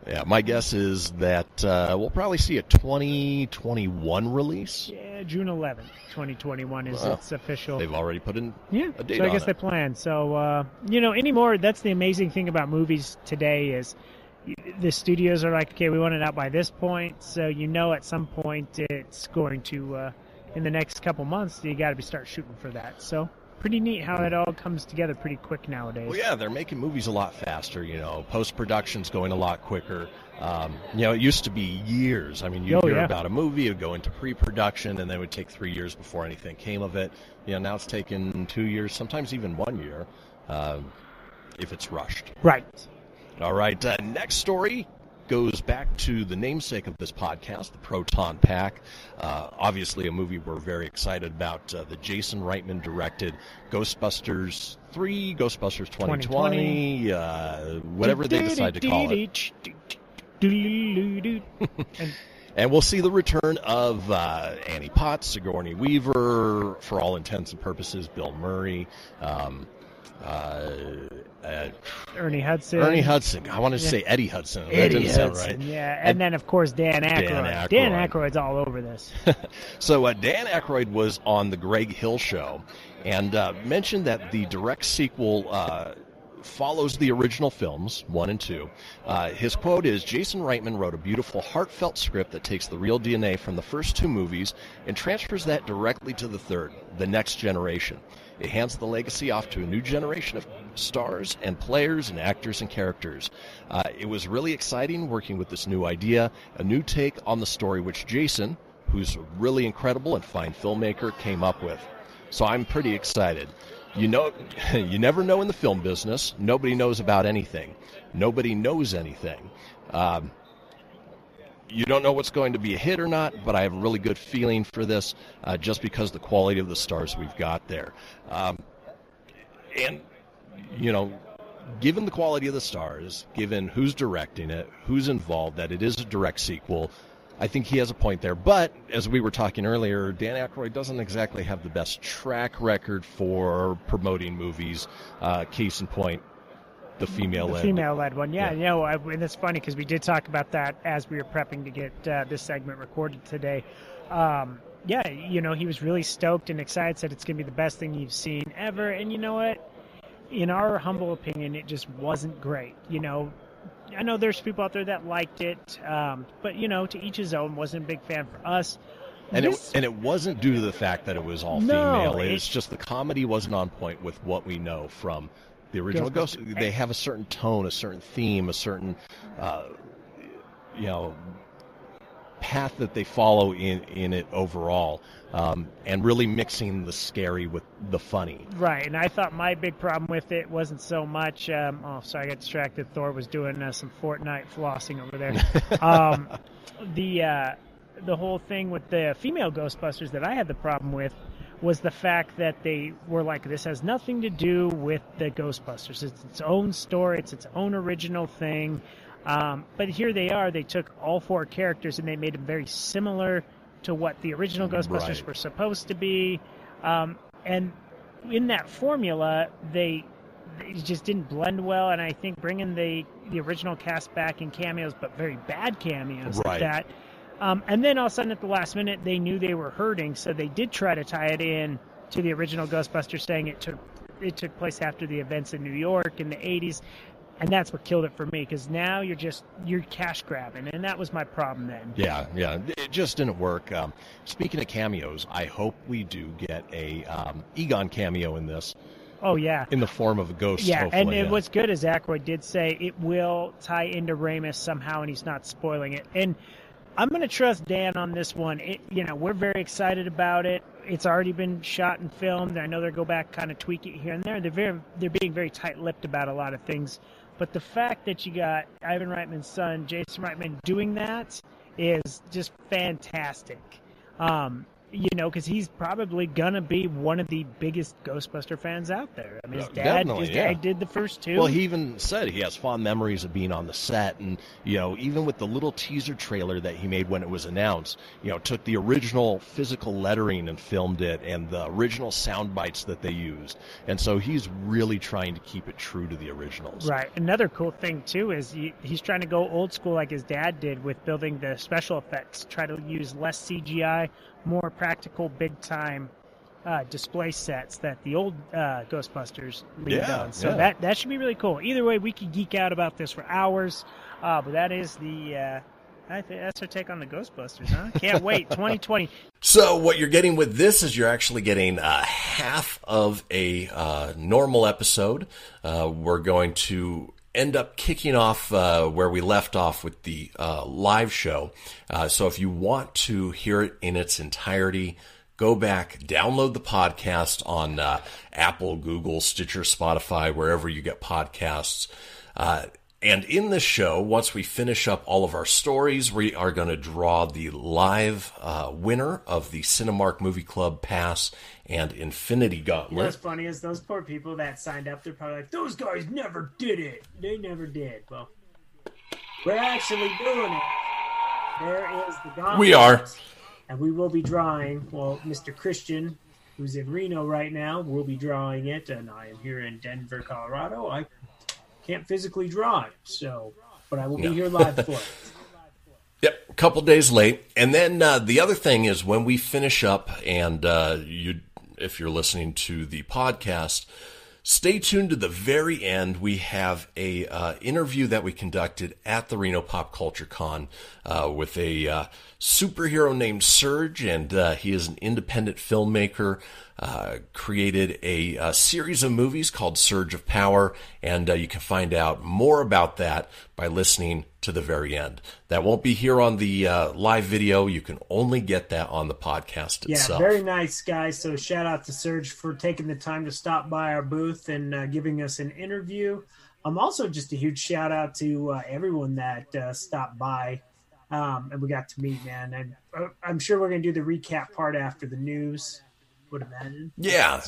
Yeah, my guess is that we'll probably see a 2021 release. Yeah, June 11th, 2021 is its official. They've already put in a date on it. So I guess they plan. So, you know, anymore, that's the amazing thing about movies today is the studios are like, okay, we want it out by this point. So you know at some point it's going to... in the next couple months, you got to start shooting for that. So pretty neat how it all comes together pretty quick nowadays. Well, yeah, they're making movies a lot faster, you know. Post-production's going a lot quicker. You know, it used to be years. I mean, you'd hear about a movie, it would go into pre-production, and then it would take 3 years before anything came of it. You know, now it's taken 2 years, sometimes even 1 year, if it's rushed. Right. All right, next story goes back to the namesake of this podcast, the Proton Pack. Obviously a movie we're very excited about, the Jason Reitman directed Ghostbusters 3, Ghostbusters 2020, whatever they decide to call it. And we'll see the return of Annie Potts, Sigourney Weaver, for all intents and purposes, Bill Murray, Ernie Hudson. I wanted to say Eddie Hudson. That didn't sound right. Yeah, and then, of course, Dan Aykroyd. Dan Aykroyd's all over this. So Dan Aykroyd was on the Greg Hill Show and mentioned that the direct sequel follows the original films, 1 and 2. His quote is, Jason Reitman wrote a beautiful, heartfelt script that takes the real DNA from the first two movies and transfers that directly to the third, the next generation. It hands the legacy off to a new generation of stars and players and actors and characters. It was really exciting working with this new idea, a new take on the story which Jason, who's a really incredible and fine filmmaker, came up with. So I'm pretty excited. You know, you never know in the film business. Nobody knows about anything. Nobody knows anything. You don't know what's going to be a hit or not, but I have a really good feeling for this just because the quality of the stars we've got there. And, you know, given the quality of the stars, given who's directing it, who's involved, that it is a direct sequel, I think he has a point there. But, as we were talking earlier, Dan Aykroyd doesn't exactly have the best track record for promoting movies. Case in point, the female-led one. Yeah, you know, and it's funny because we did talk about that as we were prepping to get this segment recorded today. Yeah, you know, he was really stoked and excited, said it's going to be the best thing you've seen ever. And you know what? In our humble opinion, it just wasn't great. You know, I know there's people out there that liked it, but, you know, to each his own. Wasn't a big fan for us. And it wasn't due to the fact that it was all female. It's just the comedy wasn't on point with what we know from the original Ghostbusters. They have a certain tone, a certain theme, a certain, you know, path that they follow in it overall, and really mixing the scary with the funny. Right, and I thought my big problem with it wasn't so much, oh, sorry, I got distracted. Thor was doing some Fortnite flossing over there. The whole thing with the female Ghostbusters that I had the problem with was the fact that they were like, this has nothing to do with the Ghostbusters. It's its own story. It's its own original thing. But here they are. They took all four characters and they made them very similar to what the original Ghostbusters were supposed to be. And in that formula, they just didn't blend well. And I think bringing the original cast back in cameos, but very bad cameos like that. And then all of a sudden at the last minute, they knew they were hurting, so they did try to tie it in to the original Ghostbusters, saying it took place after the events in New York in the 80s, and that's what killed it for me, because now you're cash grabbing, and that was my problem then. Yeah, it just didn't work. Speaking of cameos, I hope we do get a Egon cameo in this. Oh, yeah. In the form of a ghost, hopefully. And what's good is Aykroyd did say it will tie into Ramis somehow, and he's not spoiling it. And I'm going to trust Dan on this one. You know, we're very excited about it. It's already been shot and filmed. I know they'll go back, kind of tweak it here and there. They're being very tight-lipped about a lot of things. But the fact that you got Ivan Reitman's son, Jason Reitman, doing that is just fantastic. You know, because he's probably going to be one of the biggest Ghostbuster fans out there. I mean, his dad did the first two. Well, he even said he has fond memories of being on the set. And, you know, even with the little teaser trailer that he made when it was announced, you know, took the original physical lettering and filmed it and the original sound bites that they used. And so he's really trying to keep it true to the originals. Right. Another cool thing, too, is he's trying to go old school like his dad did with building the special effects, try to use less CGI, more practical, big-time display sets that the old Ghostbusters leaned on. So that should be really cool. Either way, we could geek out about this for hours, but that is the That's her take on the Ghostbusters, huh? Can't wait, 2020. So what you're getting with this is you're actually getting half of a normal episode. We're going to end up kicking off where we left off with the live show. So if you want to hear it in its entirety, go back, download the podcast on Apple, Google, Stitcher, Spotify, wherever you get podcasts. And in this show, once we finish up all of our stories, we are going to draw the live winner of the Cinemark Movie Club Pass and Infinity Gauntlet. You know what's funny is those poor people that signed up, they're probably like, those guys never did it. They never did. Well, we're actually doing it. There is the gauntlet. We are. And we will be drawing, well, Mr. Christian, who's in Reno right now, will be drawing it. And I am here in Denver, Colorado. I can't physically draw it, so, but I will be here live for it. Yep, a couple days late. And then the other thing is when we finish up, and if you're listening to the podcast, stay tuned to the very end. We have a interview that we conducted at the Reno Pop Culture Con with a superhero named Serge, and he is an independent filmmaker. Created a series of movies called Surge of Power, and you can find out more about that by listening to the very end. That won't be here on the live video. You can only get that on the podcast itself. Yeah, very nice, guys. So shout out to Surge for taking the time to stop by our booth and giving us an interview. Also just a huge shout out to everyone that stopped by and we got to meet, man. And I'm sure we're going to do the recap part after the news, would imagine. Yeah.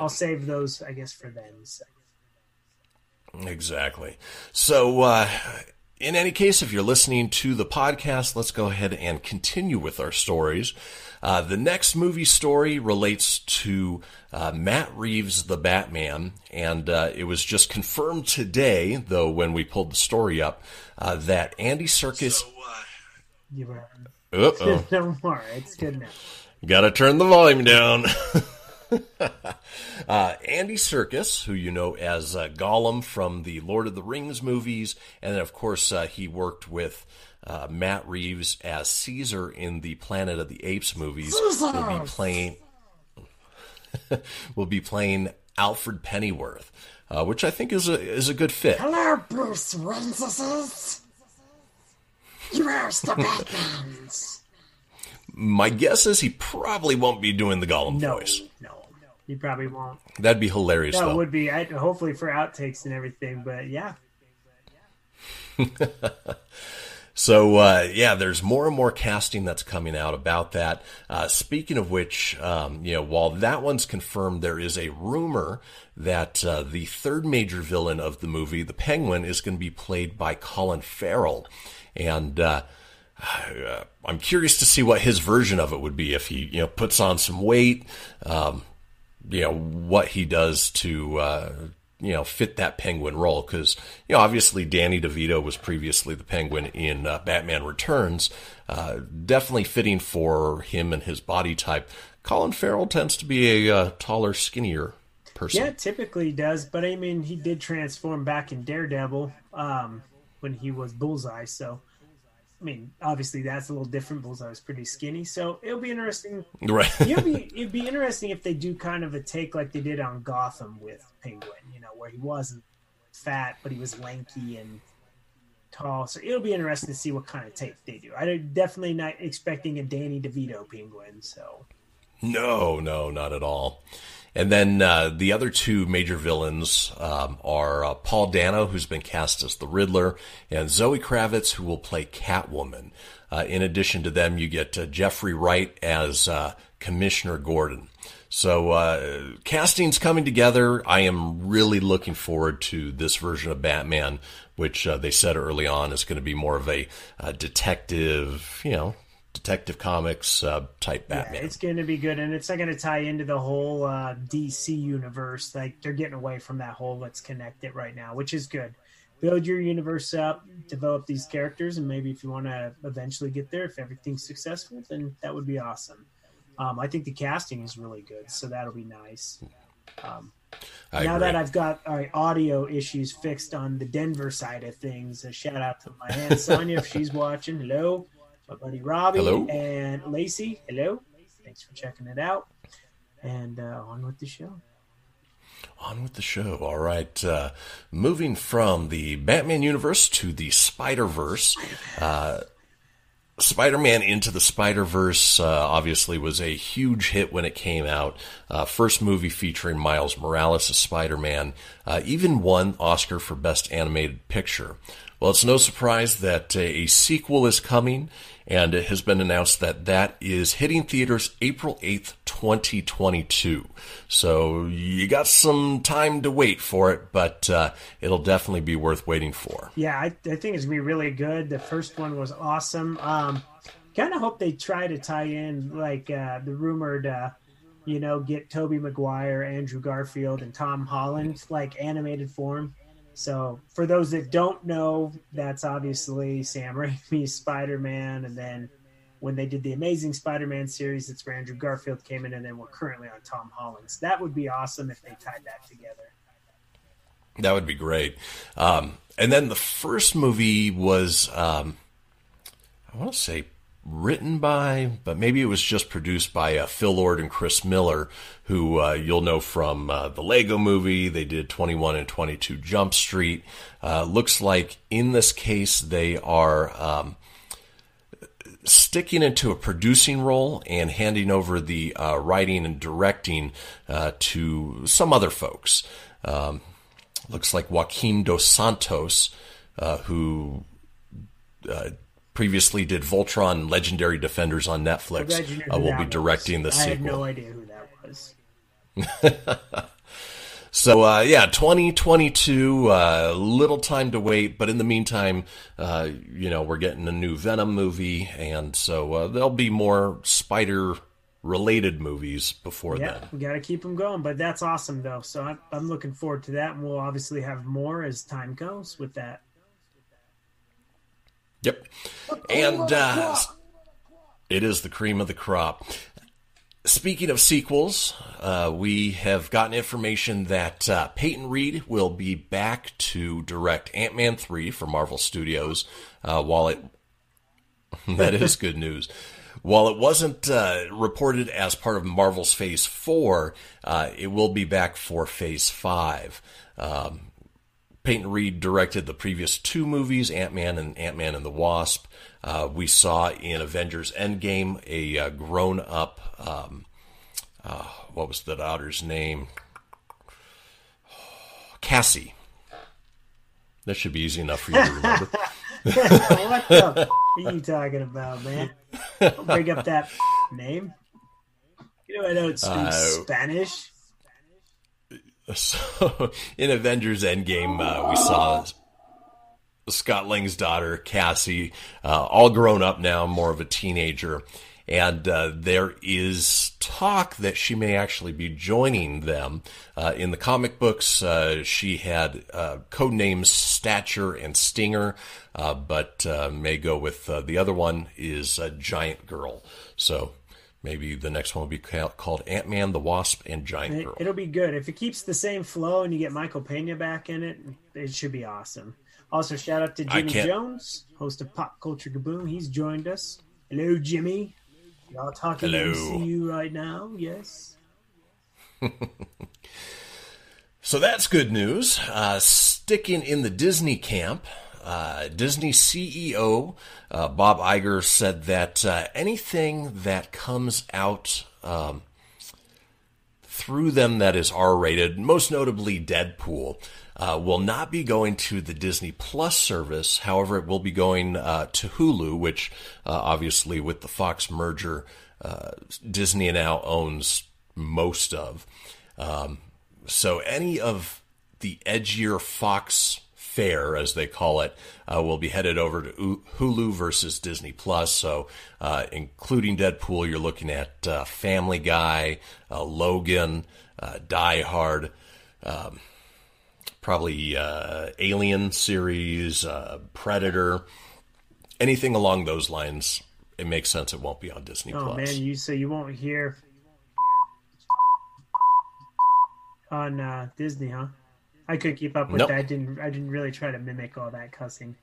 I'll save those, I guess, for then. So. Exactly. So in any case, if you're listening to the podcast, let's go ahead and continue with our stories. The next movie story relates to Matt Reeves, the Batman, and it was just confirmed today, though, when we pulled the story up, that Andy Serkis... So, you were... Uh-oh. Don't worry, it's good now. Gotta turn the volume down. Andy Serkis, who you know as Gollum from the Lord of the Rings movies, and then, of course, he worked with Matt Reeves as Caesar in the Planet of the Apes movies, will be playing Alfred Pennyworth, which I think is a good fit. Hello, Bruce Wences. Where's the Batmans? My guess is he probably won't be doing the Gollum voice. No, he probably won't. That'd be hilarious, though. That would be, hopefully for outtakes and everything, but yeah. So, there's more and more casting that's coming out about that. Speaking of which, while that one's confirmed, there is a rumor that the third major villain of the movie, the Penguin, is going to be played by Colin Farrell. And... I'm curious to see what his version of it would be if he, puts on some weight, what he does to, fit that Penguin role. Because, obviously Danny DeVito was previously the Penguin in Batman Returns. Definitely fitting for him and his body type. Colin Farrell tends to be a taller, skinnier person. Yeah, typically does. But, I mean, he did transform back in Daredevil when he was Bullseye, so... I mean, obviously that's a little different. Bullseye was pretty skinny, so it'll be interesting. Right. it'd be interesting if they do kind of a take like they did on Gotham with Penguin, where he wasn't fat, but he was lanky and tall. So it'll be interesting to see what kind of take they do. I'm definitely not expecting a Danny DeVito Penguin, so. No, not at all. And then the other two major villains are Paul Dano, who's been cast as the Riddler, and Zoe Kravitz, who will play Catwoman. In addition to them, you get Jeffrey Wright as Commissioner Gordon. So casting's coming together. I am really looking forward to this version of Batman, which they said early on is going to be more of a detective, Detective Comics type Batman. Yeah, it's going to be good, and it's not going to tie into the whole DC universe. Like, they're getting away from that whole let's connect it right now, which is good. Build your universe up, develop these characters, and maybe if you want to eventually get there, if everything's successful, then that would be awesome. I think the casting is really good, so that'll be nice. I agree. That I've got our audio issues fixed on the Denver side of things, a shout out to my aunt Sonia if she's watching. Hello. My buddy Robbie. Hello. And Lacey. Hello. Thanks for checking it out. And on with the show. On with the show. All right. Moving from the Batman universe to the Spider-Verse. Spider-Man Into the Spider-Verse obviously was a huge hit when it came out. First movie featuring Miles Morales as Spider-Man. Even won Oscar for Best Animated Picture. Well, it's no surprise that a sequel is coming, and it has been announced that that is hitting theaters April 8th, 2022. So you got some time to wait for it, but it'll definitely be worth waiting for. Yeah, I think it's going to be really good. The first one was awesome. Kind of hope they try to tie in like the rumored, get Tobey Maguire, Andrew Garfield, and Tom Holland like animated form. So for those that don't know, that's obviously Sam Raimi's Spider-Man. And then when they did the Amazing Spider-Man series, that's where Andrew Garfield came in, and then we're currently on Tom Holland's. So that would be awesome if they tied that together. That would be great. And then the first movie was, I want to say written by, but maybe it was just produced by Phil Lord and Chris Miller, who you'll know from the Lego movie. They did 21 and 22 Jump Street. Looks like in this case they are sticking into a producing role and handing over the writing and directing to some other folks. Looks like Joaquin Dos Santos, who previously did Voltron, Legendary Defenders on Netflix. Will be directing the sequel. I have no idea who that was. So, 2022, little time to wait. But in the meantime, we're getting a new Venom movie. And so there'll be more Spider-related movies before then. We got to keep them going. But that's awesome, though. So I'm looking forward to that. And we'll obviously have more as time goes with that. Yep. And it is the cream of the crop. Speaking of sequels, we have gotten information that Peyton Reed will be back to direct Ant-Man 3 for Marvel Studios. That is good news. While it wasn't reported as part of Marvel's Phase 4, it will be back for Phase 5. Peyton Reed directed the previous two movies, Ant-Man and Ant-Man and the Wasp. We saw in Avengers Endgame a grown-up, what was the daughter's name? Cassie. That should be easy enough for you to remember. What the are you talking about, man? Don't bring up that name. I don't speak Spanish. So, in Avengers Endgame, we saw Scott Lang's daughter, Cassie, all grown up now, more of a teenager. And there is talk that she may actually be joining them. In the comic books, she had codenames Stature and Stinger, but may go with the other one is Giant Girl. So maybe the next one will be called Ant-Man, the Wasp, and Giant Girl. It'll be good. If it keeps the same flow and you get Michael Pena back in it, it should be awesome. Also, shout out to Jimmy Jones, host of Pop Culture Kaboom. He's joined us. Hello, Jimmy. Y'all talking MCU right now? Yes. So that's good news. Sticking in the Disney camp, Disney CEO Bob Iger said that anything that comes out through them that is R-rated, most notably Deadpool, will not be going to the Disney Plus service. However, it will be going to Hulu, which obviously with the Fox merger, Disney now owns most of. So any of the edgier Fox fair, as they call it, will be headed over to Hulu versus Disney Plus. So, including Deadpool, you're looking at Family Guy, Logan, Die Hard, probably Alien series, Predator, anything along those lines. It makes sense. It won't be on Disney Plus. Oh man, you won't hear on Disney, huh? I couldn't keep up with that. I didn't really try to mimic all that cussing.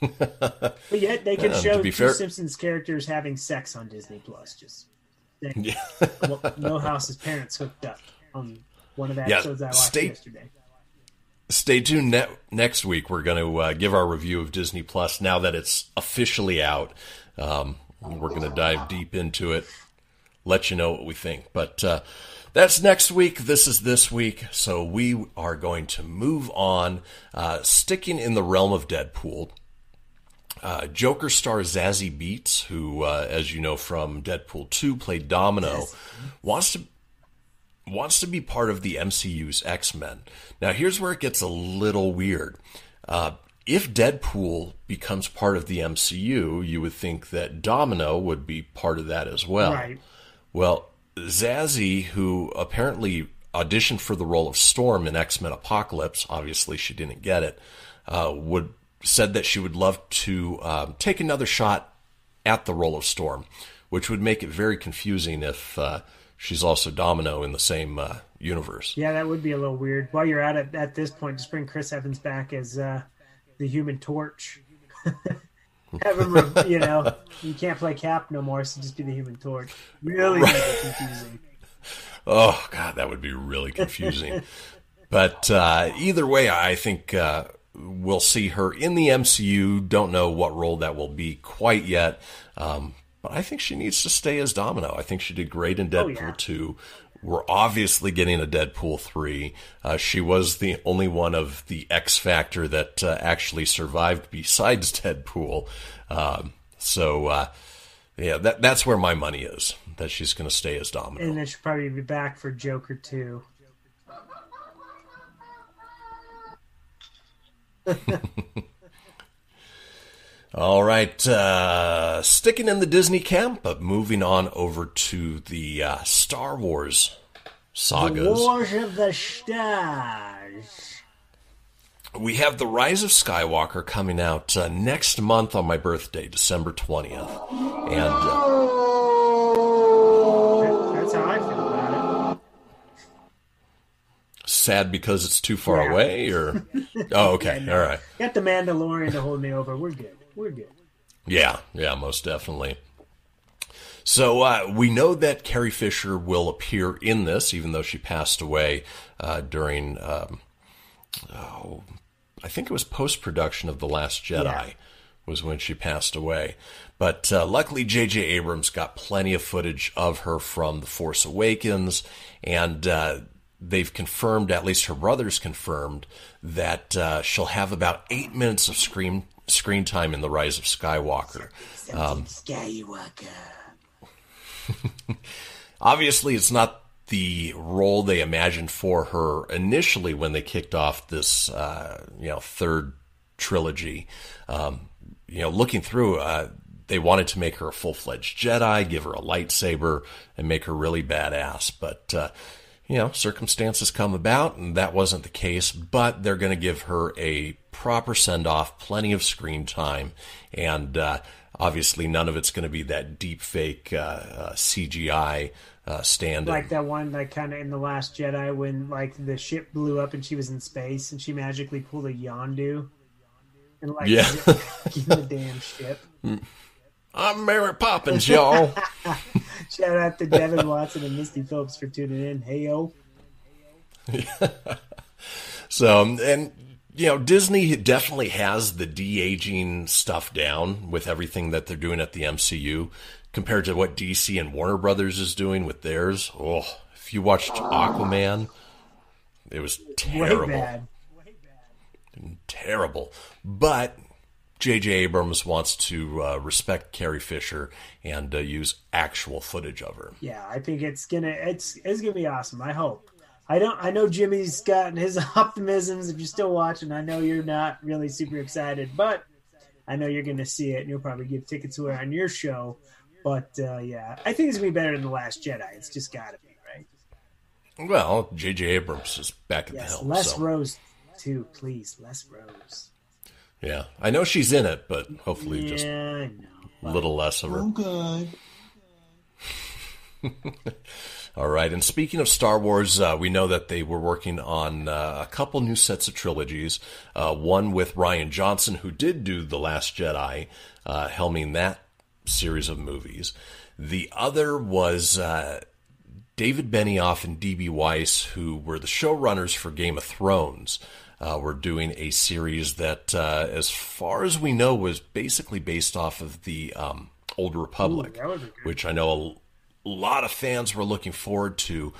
But yet they can show two Simpsons characters having sex on Disney Plus. Just Millhouse's parents hooked up on one of the episodes I watched yesterday. Stay tuned next week. We're going to give our review of Disney Plus now that it's officially out. We're going to dive deep into it, let you know what we think. But that's next week. This is this week. So we are going to move on, sticking in the realm of Deadpool. Joker star Zazie Beetz, who, as you know from Deadpool 2, played Domino, wants to be part of the MCU's X-Men. Now, here's where it gets a little weird. If Deadpool becomes part of the MCU, you would think that Domino would be part of that as well. Right. Well, Zazie, who apparently auditioned for the role of Storm in X-Men Apocalypse, obviously she didn't get it, said that she would love to take another shot at the role of Storm, which would make it very confusing if... she's also Domino in the same universe. Yeah, that would be a little weird. While you're at it at this point, just bring Chris Evans back as the Human Torch. Have him, you know, you can't play Cap no more, so just be the Human Torch. Really confusing. Oh, God, that would be really confusing. But either way, I think we'll see her in the MCU. Don't know what role that will be quite yet. But I think she needs to stay as Domino. I think she did great in Deadpool 2. We're obviously getting a Deadpool 3. She was the only one of the X Factor that actually survived besides Deadpool. That's where my money is, that she's going to stay as Domino. And then she'll probably be back for Joker 2. All right, sticking in the Disney camp, but moving on over to the Star Wars sagas. The Wars of the Stars. We have The Rise of Skywalker coming out next month on my birthday, December 20th. And that's how I feel about it. Sad because it's too far away? Or oh, okay, all right. Got The Mandalorian to hold me over. We're good. We're good. Yeah, most definitely. So we know that Carrie Fisher will appear in this, even though she passed away during, I think it was post-production of The Last Jedi was when she passed away. But luckily, J.J. Abrams got plenty of footage of her from The Force Awakens, and they've confirmed, at least her brother's confirmed, that she'll have about 8 minutes of screen time in The Rise of Skywalker. Obviously, it's not the role they imagined for her initially when they kicked off this, third trilogy. Looking through, they wanted to make her a full-fledged Jedi, give her a lightsaber, and make her really badass. But, circumstances come about, and that wasn't the case. But they're going to give her a proper send-off, plenty of screen time, and obviously none of it's going to be that deep fake CGI stand-in. Like that one, like kind of in The Last Jedi when like the ship blew up and she was in space and she magically pulled a Yondu and in the damn ship. I'm Mary Poppins, y'all. Shout out to Devin Watson and Misty Phillips for tuning in. Hey yo. Disney definitely has the de-aging stuff down with everything that they're doing at the MCU compared to what DC and Warner Brothers is doing with theirs. Oh, if you watched Aquaman, it was terrible. Way bad. Terrible. But J.J. Abrams wants to respect Carrie Fisher and use actual footage of her. Yeah, I think it's gonna be awesome. I hope. I know Jimmy's gotten his optimisms. If you're still watching, I know you're not really super excited, but I know you're going to see it, and you'll probably give tickets away on your show. But, I think it's going to be better than The Last Jedi. It's just got to be, right? Well, J.J. Abrams is back at the helm. Les Rose, too, please. Les Rose. Yeah, I know she's in it, but hopefully just a little less of her. Okay. All right. And speaking of Star Wars, we know that they were working on a couple new sets of trilogies, one with Rian Johnson, who did do The Last Jedi, helming that series of movies. The other was David Benioff and D.B. Weiss, who were the showrunners for Game of Thrones. We're doing a series that, as far as we know, was basically based off of the Old Republic, which I know a lot of fans were looking forward to.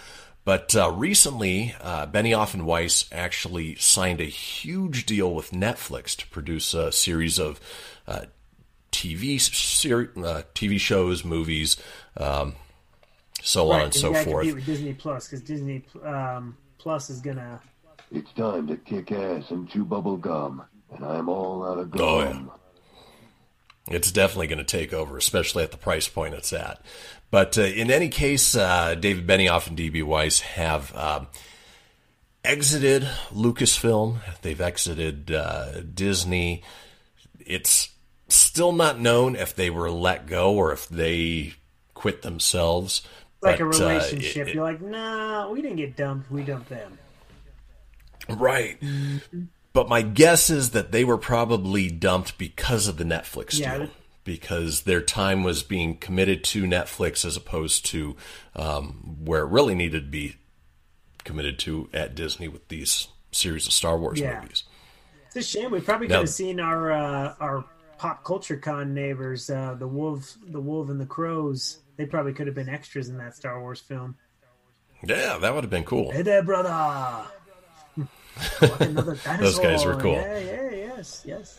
But recently, Benioff and Weiss actually signed a huge deal with Netflix to produce a series of TV shows, movies, so on and so forth. Right, compete with Disney Plus, because Disney Plus is going to... It's time to kick ass and chew bubble gum, and I'm all out of gum. Oh, yeah. It's definitely going to take over, especially at the price point it's at. But in any case, David Benioff and D.B. Weiss have exited Lucasfilm. They've exited Disney. It's still not known if they were let go or if they quit themselves. Like a relationship. You're like, nah, we didn't get dumped. We dumped them. Right. But my guess is that they were probably dumped because of the Netflix deal, because their time was being committed to Netflix as opposed to where it really needed to be committed to at Disney with these series of Star Wars movies. It's a shame. We probably could have seen our Pop Culture Con neighbors, the wolf and the crows. They probably could have been extras in that Star Wars film. Yeah, that would have been cool. Hey there, brother. Another dinosaur. Those guys were cool. Yeah, yes.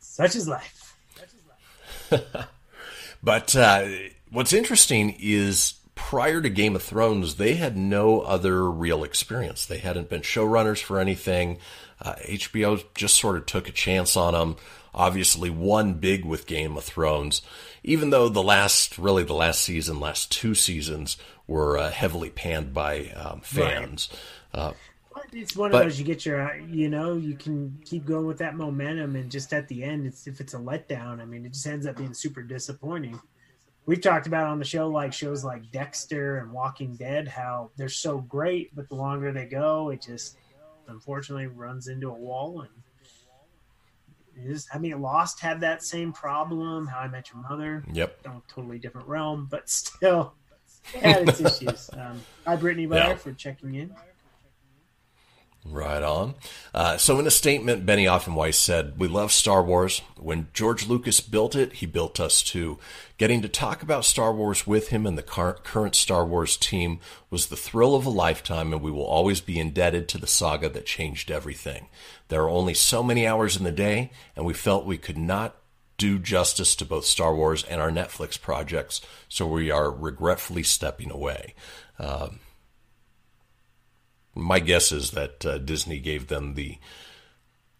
Such is life. But what's interesting is prior to Game of Thrones, they had no other real experience. They hadn't been showrunners for anything. HBO just sort of took a chance on them. Obviously won big with Game of Thrones, even though the last two seasons were heavily panned by fans. Right. It's one of those, you get your, you can keep going with that momentum, and just at the end, if it's a letdown, I mean, it just ends up being super disappointing. We've talked about on the show, like shows like Dexter and Walking Dead, how they're so great, but the longer they go, it just unfortunately runs into a wall. And Lost had that same problem. How I Met Your Mother. Yep. Totally different realm, but still had its issues. Hi, Brittany Byer, for checking in. Right on. So in a statement, Benioff and Weiss said, "We love Star Wars. When George Lucas built it, he built us too. Getting to talk about Star Wars with him and the current Star Wars team was the thrill of a lifetime, and we will always be indebted to the saga that changed everything. There are only so many hours in the day, and we felt we could not do justice to both Star Wars and our Netflix projects, so we are regretfully stepping away." My guess is that Disney gave them the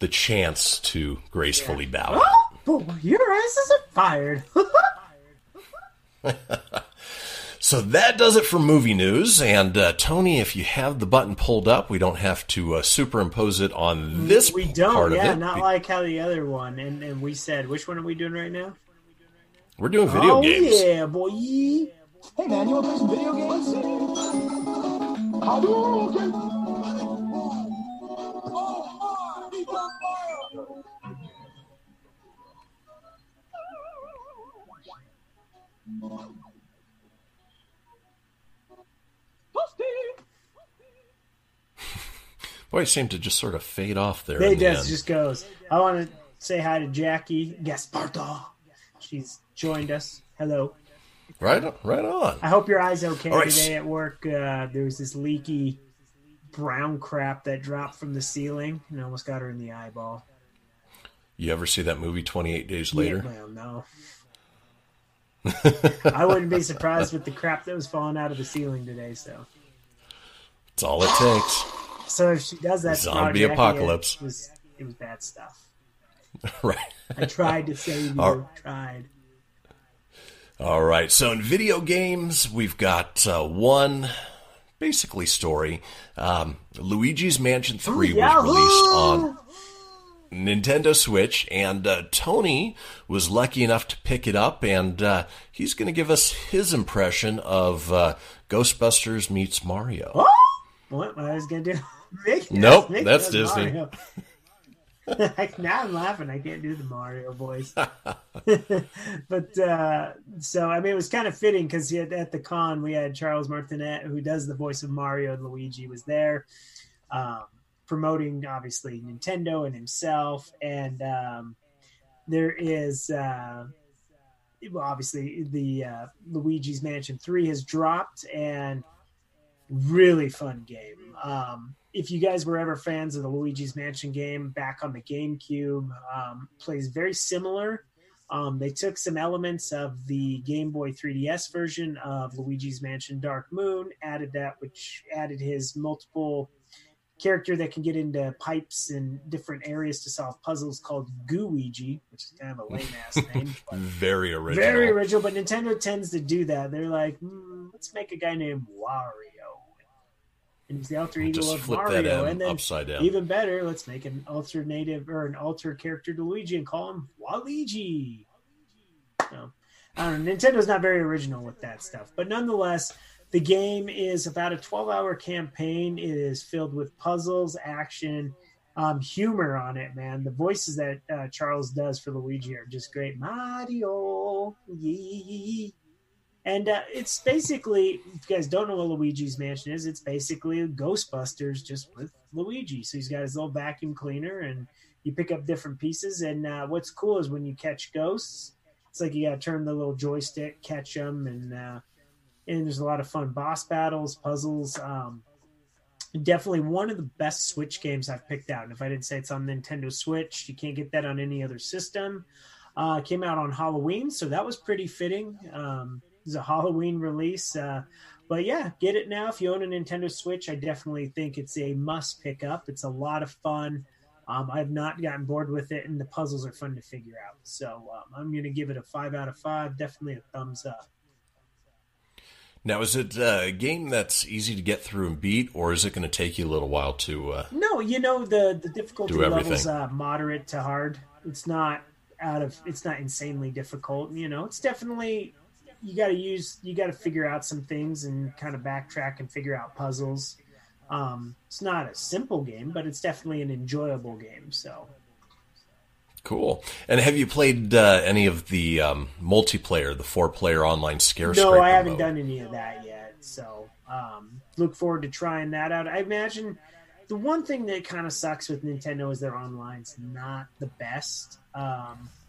chance to gracefully bow. Oh, your asses are fired. So that does it for movie news. And Tony, if you have the button pulled up, we don't have to superimpose it on this part of it. We don't, not like how the other one. And we said, which one are we doing right now? We're doing video games. Yeah, boy. Hey, man, you want to play some video games? Boy, it seemed to just sort of fade off there. It does, just goes. I want to say hi to Jackie Gaspardo. She's joined us. Hello. Right on. I hope your eye's okay today at work. There was this leaky brown crap that dropped from the ceiling and almost got her in the eyeball. You ever see that movie 28 Days Later? Yeah, well, no. I wouldn't be surprised with the crap that was falling out of the ceiling today, so. It's all it takes. So if she does that, zombie apocalypse. It was bad stuff. Right. I tried to save you. Tried. All right, so in video games, we've got one, basically, story. Luigi's Mansion 3 was released on... Nintendo Switch, and Tony was lucky enough to pick it up, and he's going to give us his impression of Ghostbusters meets Mario. Oh, what I was going to do? Nope, that's Disney. Now I'm laughing. I can't do the Mario voice. But so, I mean, it was kind of fitting because at the con, we had Charles Martinet, who does the voice of Mario and Luigi, was there promoting, obviously, Nintendo and himself. And there is, obviously, the Luigi's Mansion 3 has dropped, and really fun game. If you guys were ever fans of the Luigi's Mansion game back on the GameCube, plays very similar. They took some elements of the Game Boy 3DS version of Luigi's Mansion Dark Moon, added that, which added his multiple character that can get into pipes and different areas to solve puzzles called Gooigi, which is kind of a lame-ass name. Very original. Very original, but Nintendo tends to do that. They're like, let's make a guy named Wario. And he's the alter ego of Mario, and then upside down. Even better, let's make an alternative or an alter character to Luigi and call him Waluigi. No, I don't know. Nintendo's not very original with that stuff, but nonetheless, the game is about a 12-hour campaign. It is filled with puzzles, action, humor on it. Man, the voices that Charles does for Luigi are just great. Mario, yee. And it's basically, if you guys don't know what Luigi's Mansion is, it's basically Ghostbusters just with Luigi. So he's got his little vacuum cleaner, and you pick up different pieces. And what's cool is when you catch ghosts, it's like you got to turn the little joystick, catch them. And there's a lot of fun boss battles, puzzles. Definitely one of the best Switch games I've picked out. And if I didn't say it's on Nintendo Switch, you can't get that on any other system. Came out on Halloween, so that was pretty fitting. It's a Halloween release, but yeah, get it now if you own a Nintendo Switch. I definitely think it's a must pick up. It's a lot of fun. I've not gotten bored with it, and the puzzles are fun to figure out. So I'm going to give it a 5 out of 5. Definitely a thumbs up. Now, is it a game that's easy to get through and beat, or is it going to take you a little while to? No, you know the difficulty level's moderate to hard. It's not insanely difficult. You know, it's definitely. You got to figure out some things and kind of backtrack and figure out puzzles. It's not a simple game, but it's definitely an enjoyable game. So cool. And have you played any of the multiplayer, the 4-player online scare? No, I haven't done any of that yet. So look forward to trying that out. I imagine the one thing that kind of sucks with Nintendo is their online's not the best.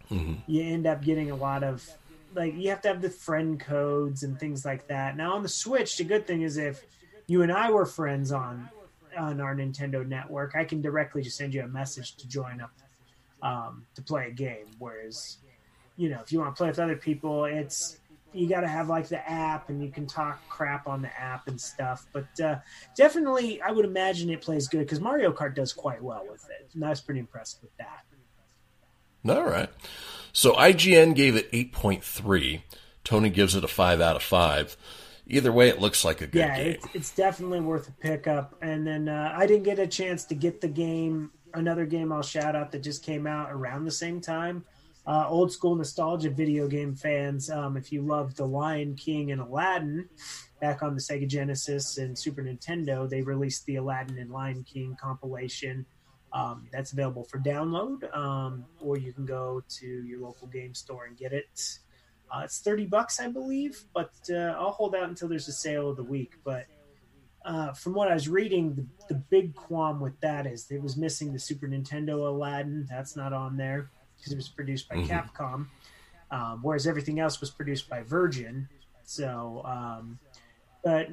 You end up getting a lot of. Like you have to have the friend codes and things like that. Now on the Switch, the good thing is if you and I were friends on our Nintendo network, I can directly just send you a message to join up to play a game. Whereas, you know, if you want to play with other people, you got to have like the app and you can talk crap on the app and stuff. But definitely, I would imagine it plays good because Mario Kart does quite well with it, and I was pretty impressed with that. All right. So IGN gave it 8.3. Tony gives it a 5 out of 5. Either way, it looks like a good game. Yeah, it's definitely worth a pickup. And then I didn't get a chance to get the game, another game I'll shout out that just came out around the same time. Old school nostalgia video game fans, if you love The Lion King and Aladdin, back on the Sega Genesis and Super Nintendo, they released the Aladdin and Lion King compilation. That's available for download, or you can go to your local game store and get it. It's $30, I believe, but I'll hold out until there's a sale of the week. But from what I was reading, the big qualm with that is it was missing the Super Nintendo Aladdin. That's not on there because it was produced by Capcom, whereas everything else was produced by Virgin. So, but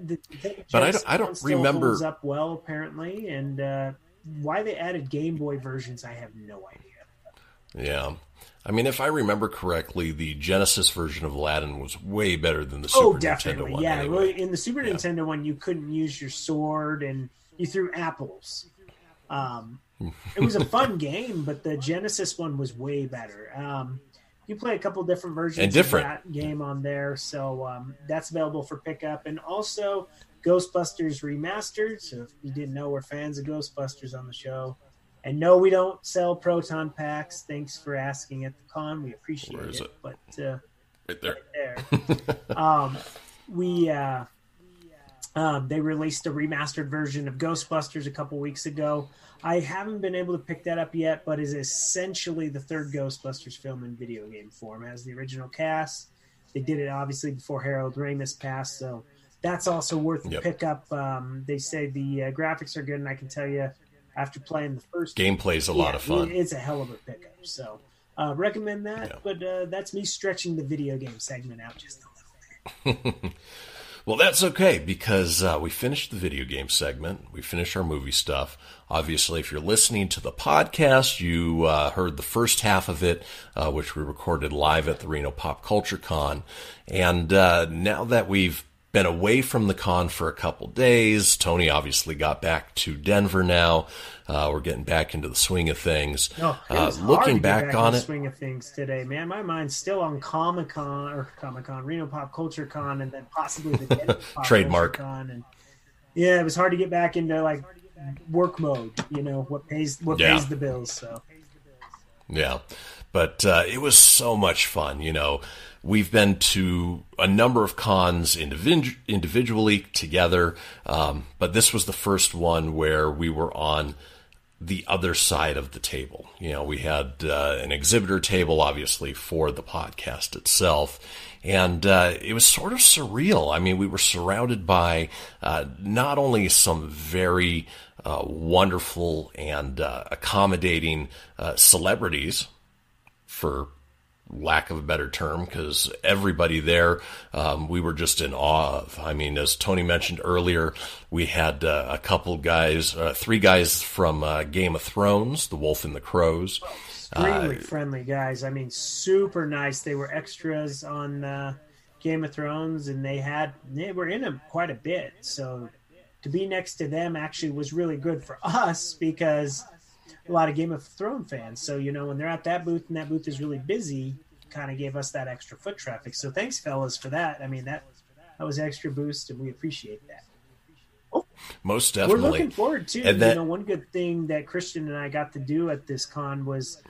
I don't remember. Holds up well apparently, and. Why they added Game Boy versions, I have no idea. Yeah. I mean, if I remember correctly, the Genesis version of Aladdin was way better than the Super Nintendo one. Yeah, anyway. Really, in the Super Nintendo one, you couldn't use your sword and you threw apples. It was a fun game, but the Genesis one was way better. You play a couple different versions of that game on there, so that's available for pickup. And also... Ghostbusters Remastered, so if you didn't know, we're fans of Ghostbusters on the show. And no, we don't sell Proton Packs. Thanks for asking at the con. We appreciate it. But right there. They released a remastered version of Ghostbusters a couple weeks ago. I haven't been able to pick that up yet, but is essentially the third Ghostbusters film in video game form. It has the original cast. They did it obviously before Harold Ramis passed, so that's also worth a pickup. They say the graphics are good, and I can tell you, after playing the first gameplay's a lot of fun. It's a hell of a pickup, so recommend that. But that's me stretching the video game segment out just a little bit. Well, that's okay, because we finished the video game segment. We finished our movie stuff. Obviously, if you're listening to the podcast, you heard the first half of it, which we recorded live at the Reno Pop Culture Con. And now that we've been away from the con for a couple days, Tony obviously got back to Denver now. We're getting back into the swing of things. Oh, it was hard looking to get back on the swing of things today, man. My mind's still on Comic Con, Reno Pop Culture Con, and then possibly the Denver Pop Trademark Culture Con. And yeah, it was hard to get back into like work mode. You know what pays the bills. So yeah, but it was so much fun. You know, we've been to a number of cons individually, together, but this was the first one where we were on the other side of the table. You know, we had an exhibitor table, obviously, for the podcast itself, and it was sort of surreal. I mean, we were surrounded by not only some very wonderful and accommodating celebrities, for lack of a better term, because everybody there we were just in awe of. I mean, as Tony mentioned earlier, we had three guys from Game of Thrones, The Wolf and the Crows. Extremely friendly guys. I mean, super nice. They were extras on Game of Thrones, and they were in them quite a bit. So to be next to them actually was really good for us, because a lot of Game of Thrones fans. So, you know, when they're at that booth and that booth is really busy, kind of gave us that extra foot traffic. So thanks, fellas, for that. I mean, that was extra boost, and we appreciate that. Oh, most definitely. We're looking forward to, you know, one good thing that Christian and I got to do at this con was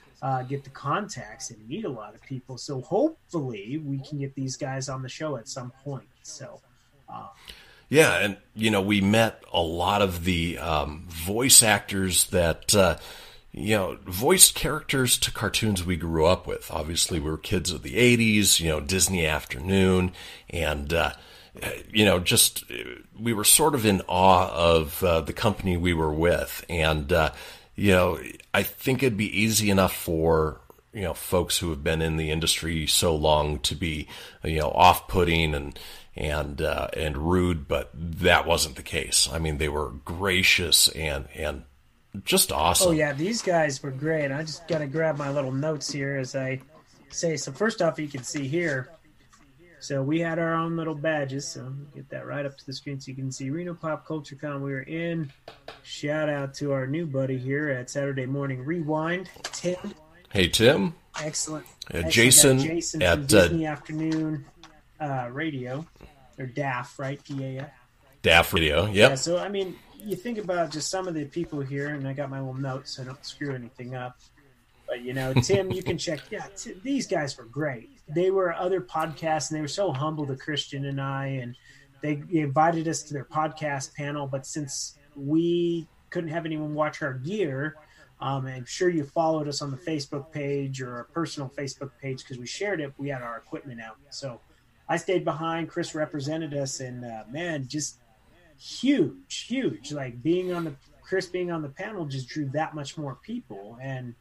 get the contacts and meet a lot of people. So hopefully we can get these guys on the show at some point. So, yeah, and, you know, we met a lot of the voice actors that, you know, voiced characters to cartoons we grew up with. Obviously, we were kids of the 80s, you know, Disney Afternoon, and, you know, just we were sort of in awe of the company we were with. And, you know, I think it'd be easy enough for, you know, folks who have been in the industry so long to be, you know, off-putting and rude, but that wasn't the case. I mean, they were gracious and just awesome. Oh yeah, these guys were great. I just got to grab my little notes here as I say. So first off, you can see here, so we had our own little badges. So get that right up to the screen so you can see Reno Pop Culture Con we were in. Shout out to our new buddy here at Saturday Morning Rewind, Tim. Hey, Tim. Excellent. Jason at Disney Afternoon Radio, or DAF, right? DAF. DAF Radio, yep. Yeah, so, I mean, you think about just some of the people here, and I got my little notes so I don't screw anything up. But, you know, Tim, you can check. Yeah, these guys were great. They were other podcasts, and they were so humble to Christian and I, and they invited us to their podcast panel. But since we couldn't have anyone watch our gear, I'm sure you followed us on the Facebook page or our personal Facebook page because we shared it. We had our equipment out. So I stayed behind. Chris represented us, and man, just huge. Like being on the panel just drew that much more people, and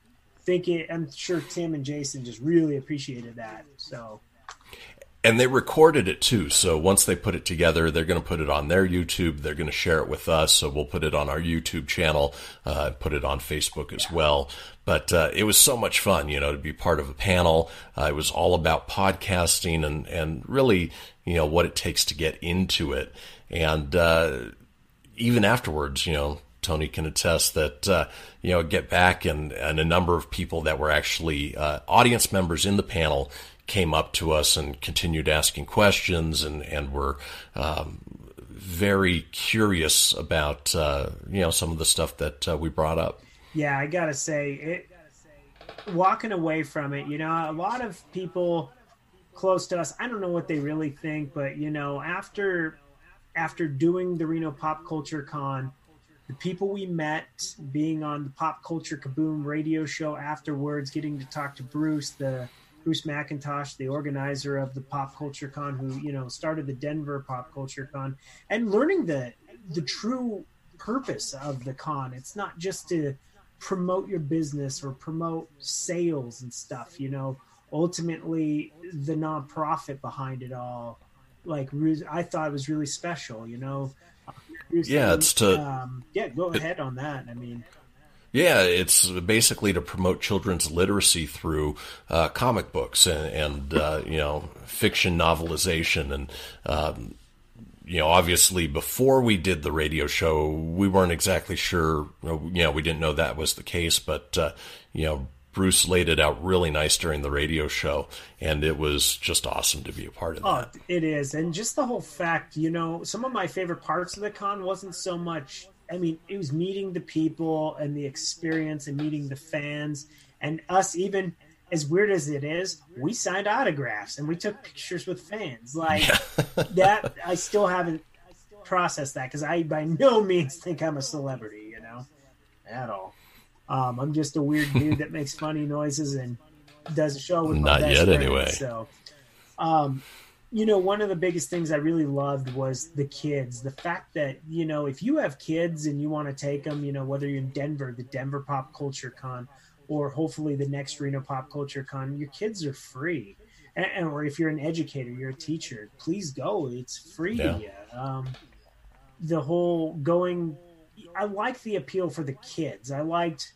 I'm sure Tim and Jason just really appreciated that. So, and they recorded it too. So once they put it together, they're going to put it on their YouTube. They're going to share it with us. So we'll put it on our YouTube channel, put it on Facebook as well. But it was so much fun, you know, to be part of a panel. It was all about podcasting and really, you know, what it takes to get into it. And even afterwards, you know, Tony can attest that, you know, get back and a number of people that were actually audience members in the panel came up to us and continued asking questions and were very curious about, you know, some of the stuff that we brought up. Yeah, I gotta say, walking away from it, you know, a lot of people close to us, I don't know what they really think, but, you know, after doing the Reno Pop Culture Con, the people we met, being on the Pop Culture Kaboom radio show afterwards, getting to talk to Bruce, the Bruce McIntosh, the organizer of the Pop Culture Con, who, you know, started the Denver Pop Culture Con, and learning the true purpose of the con. It's not just to promote your business or promote sales and stuff, you know, ultimately the nonprofit behind it all. Like, I thought it was really special, you know. Yeah, it's to... go ahead on that. I mean... Yeah, it's basically to promote children's literacy through comic books and you know, fiction novelization. And, you know, obviously before we did the radio show, we weren't exactly sure, you know, we didn't know that was the case. But, you know, Bruce laid it out really nice during the radio show, and it was just awesome to be a part of that. Oh, it is. And just the whole fact, you know, some of my favorite parts of the con wasn't so much, I mean, it was meeting the people and the experience and meeting the fans and us, even as weird as it is, we signed autographs and we took pictures with fans like that. I still haven't processed that, because I by no means think I'm a celebrity, you know, at all. I'm just a weird dude that makes funny noises and does a show with my best friend. Not yet, anyway. So, you know, one of the biggest things I really loved was the kids. The fact that, you know, if you have kids and you want to take them, you know, whether you're in Denver, the Denver Pop Culture Con, or hopefully the next Reno Pop Culture Con, your kids are free. And or if you're an educator, you're a teacher, please go. It's free to you. The whole going... I liked the appeal for the kids. I liked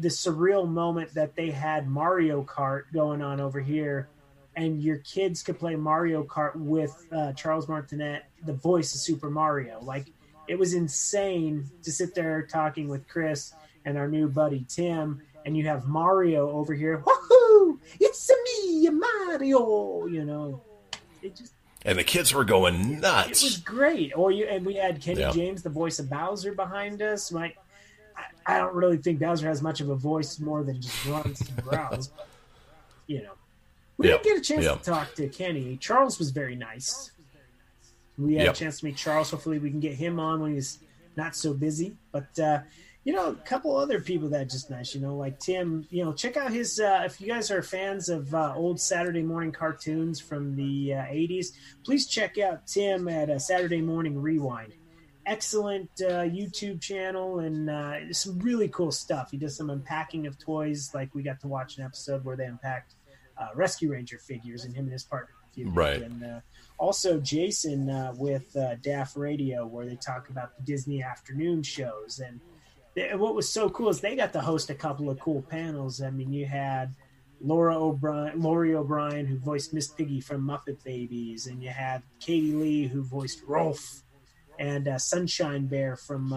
the surreal moment that they had Mario Kart going on over here, and your kids could play Mario Kart with Charles Martinet, the voice of Super Mario. Like, it was insane to sit there talking with Chris and our new buddy Tim, and you have Mario over here. Woohoo! It's me, Mario. You know, it just. And the kids were going nuts. It was great. And we had Kenny James, the voice of Bowser, behind us. Like, I don't really think Bowser has much of a voice more than just runs and growls. But, you know, we didn't get a chance to talk to Kenny. Charles was very nice. We had a chance to meet Charles. Hopefully we can get him on when he's not so busy. But, you know, a couple other people that are just nice, you know, like Tim. You know, check out his, if you guys are fans of old Saturday morning cartoons from the 80s, please check out Tim at Saturday Morning Rewind. Excellent YouTube channel, and some really cool stuff. He does some unpacking of toys. Like, we got to watch an episode where they unpacked Rescue Ranger figures, and him and his partner. Right. And also Jason with DAF Radio, where they talk about the Disney afternoon shows. And what was so cool is they got to host a couple of cool panels. I mean, you had Lori O'Brien, who voiced Miss Piggy from Muppet Babies, and you had Katie Lee, who voiced Rolf, and Sunshine Bear from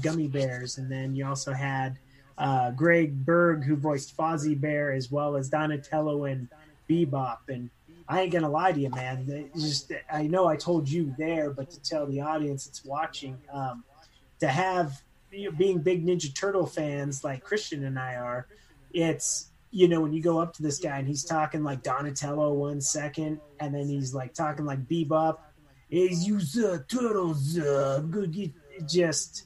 Gummy Bears. And then you also had Greg Berg, who voiced Fozzie Bear, as well as Donatello and Bebop. And I ain't gonna lie to you, man. It's just, I know I told you there, but to tell the audience that's watching, to have, you know, being big Ninja Turtle fans like Christian and I are, it's, you know, when you go up to this guy and he's talking like Donatello 1 second, and then he's like talking like Bebop, is you the turtles good? Just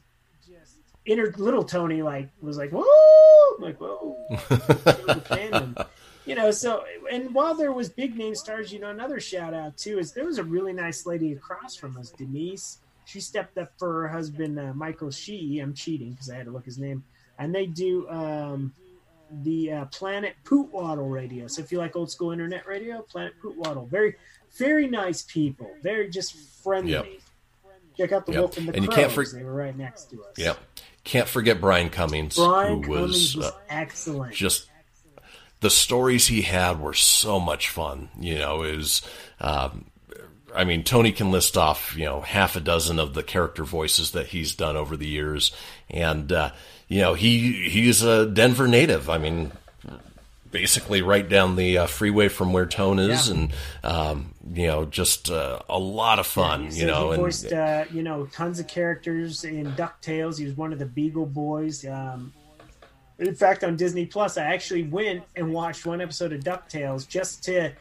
little Tony was like whoa, I'm like whoa, fandom, you know. So, and while there was big name stars, you know, another shout out too is there was a really nice lady across from us, Denise. She stepped up for her husband, Michael Sheehy. I'm cheating because I had to look his name. And they do the Planet Pootwaddle radio. So if you like old school internet radio, Planet Pootwaddle. Very, very nice people. Very just friendly. Yep. Check out the Wolf and the Crows. They were right next to us. Yep. Can't forget Brian Cummings. Brian Cummings was excellent. Just the stories he had were so much fun. You know, it was... I mean, Tony can list off, you know, half a dozen of the character voices that he's done over the years. And, you know, he's a Denver native. I mean, basically right down the freeway from where Tone is, and just a lot of fun. Yeah, so you know, he voiced and tons of characters in DuckTales. He was one of the Beagle Boys. In fact, on Disney Plus, I actually went and watched one episode of DuckTales just to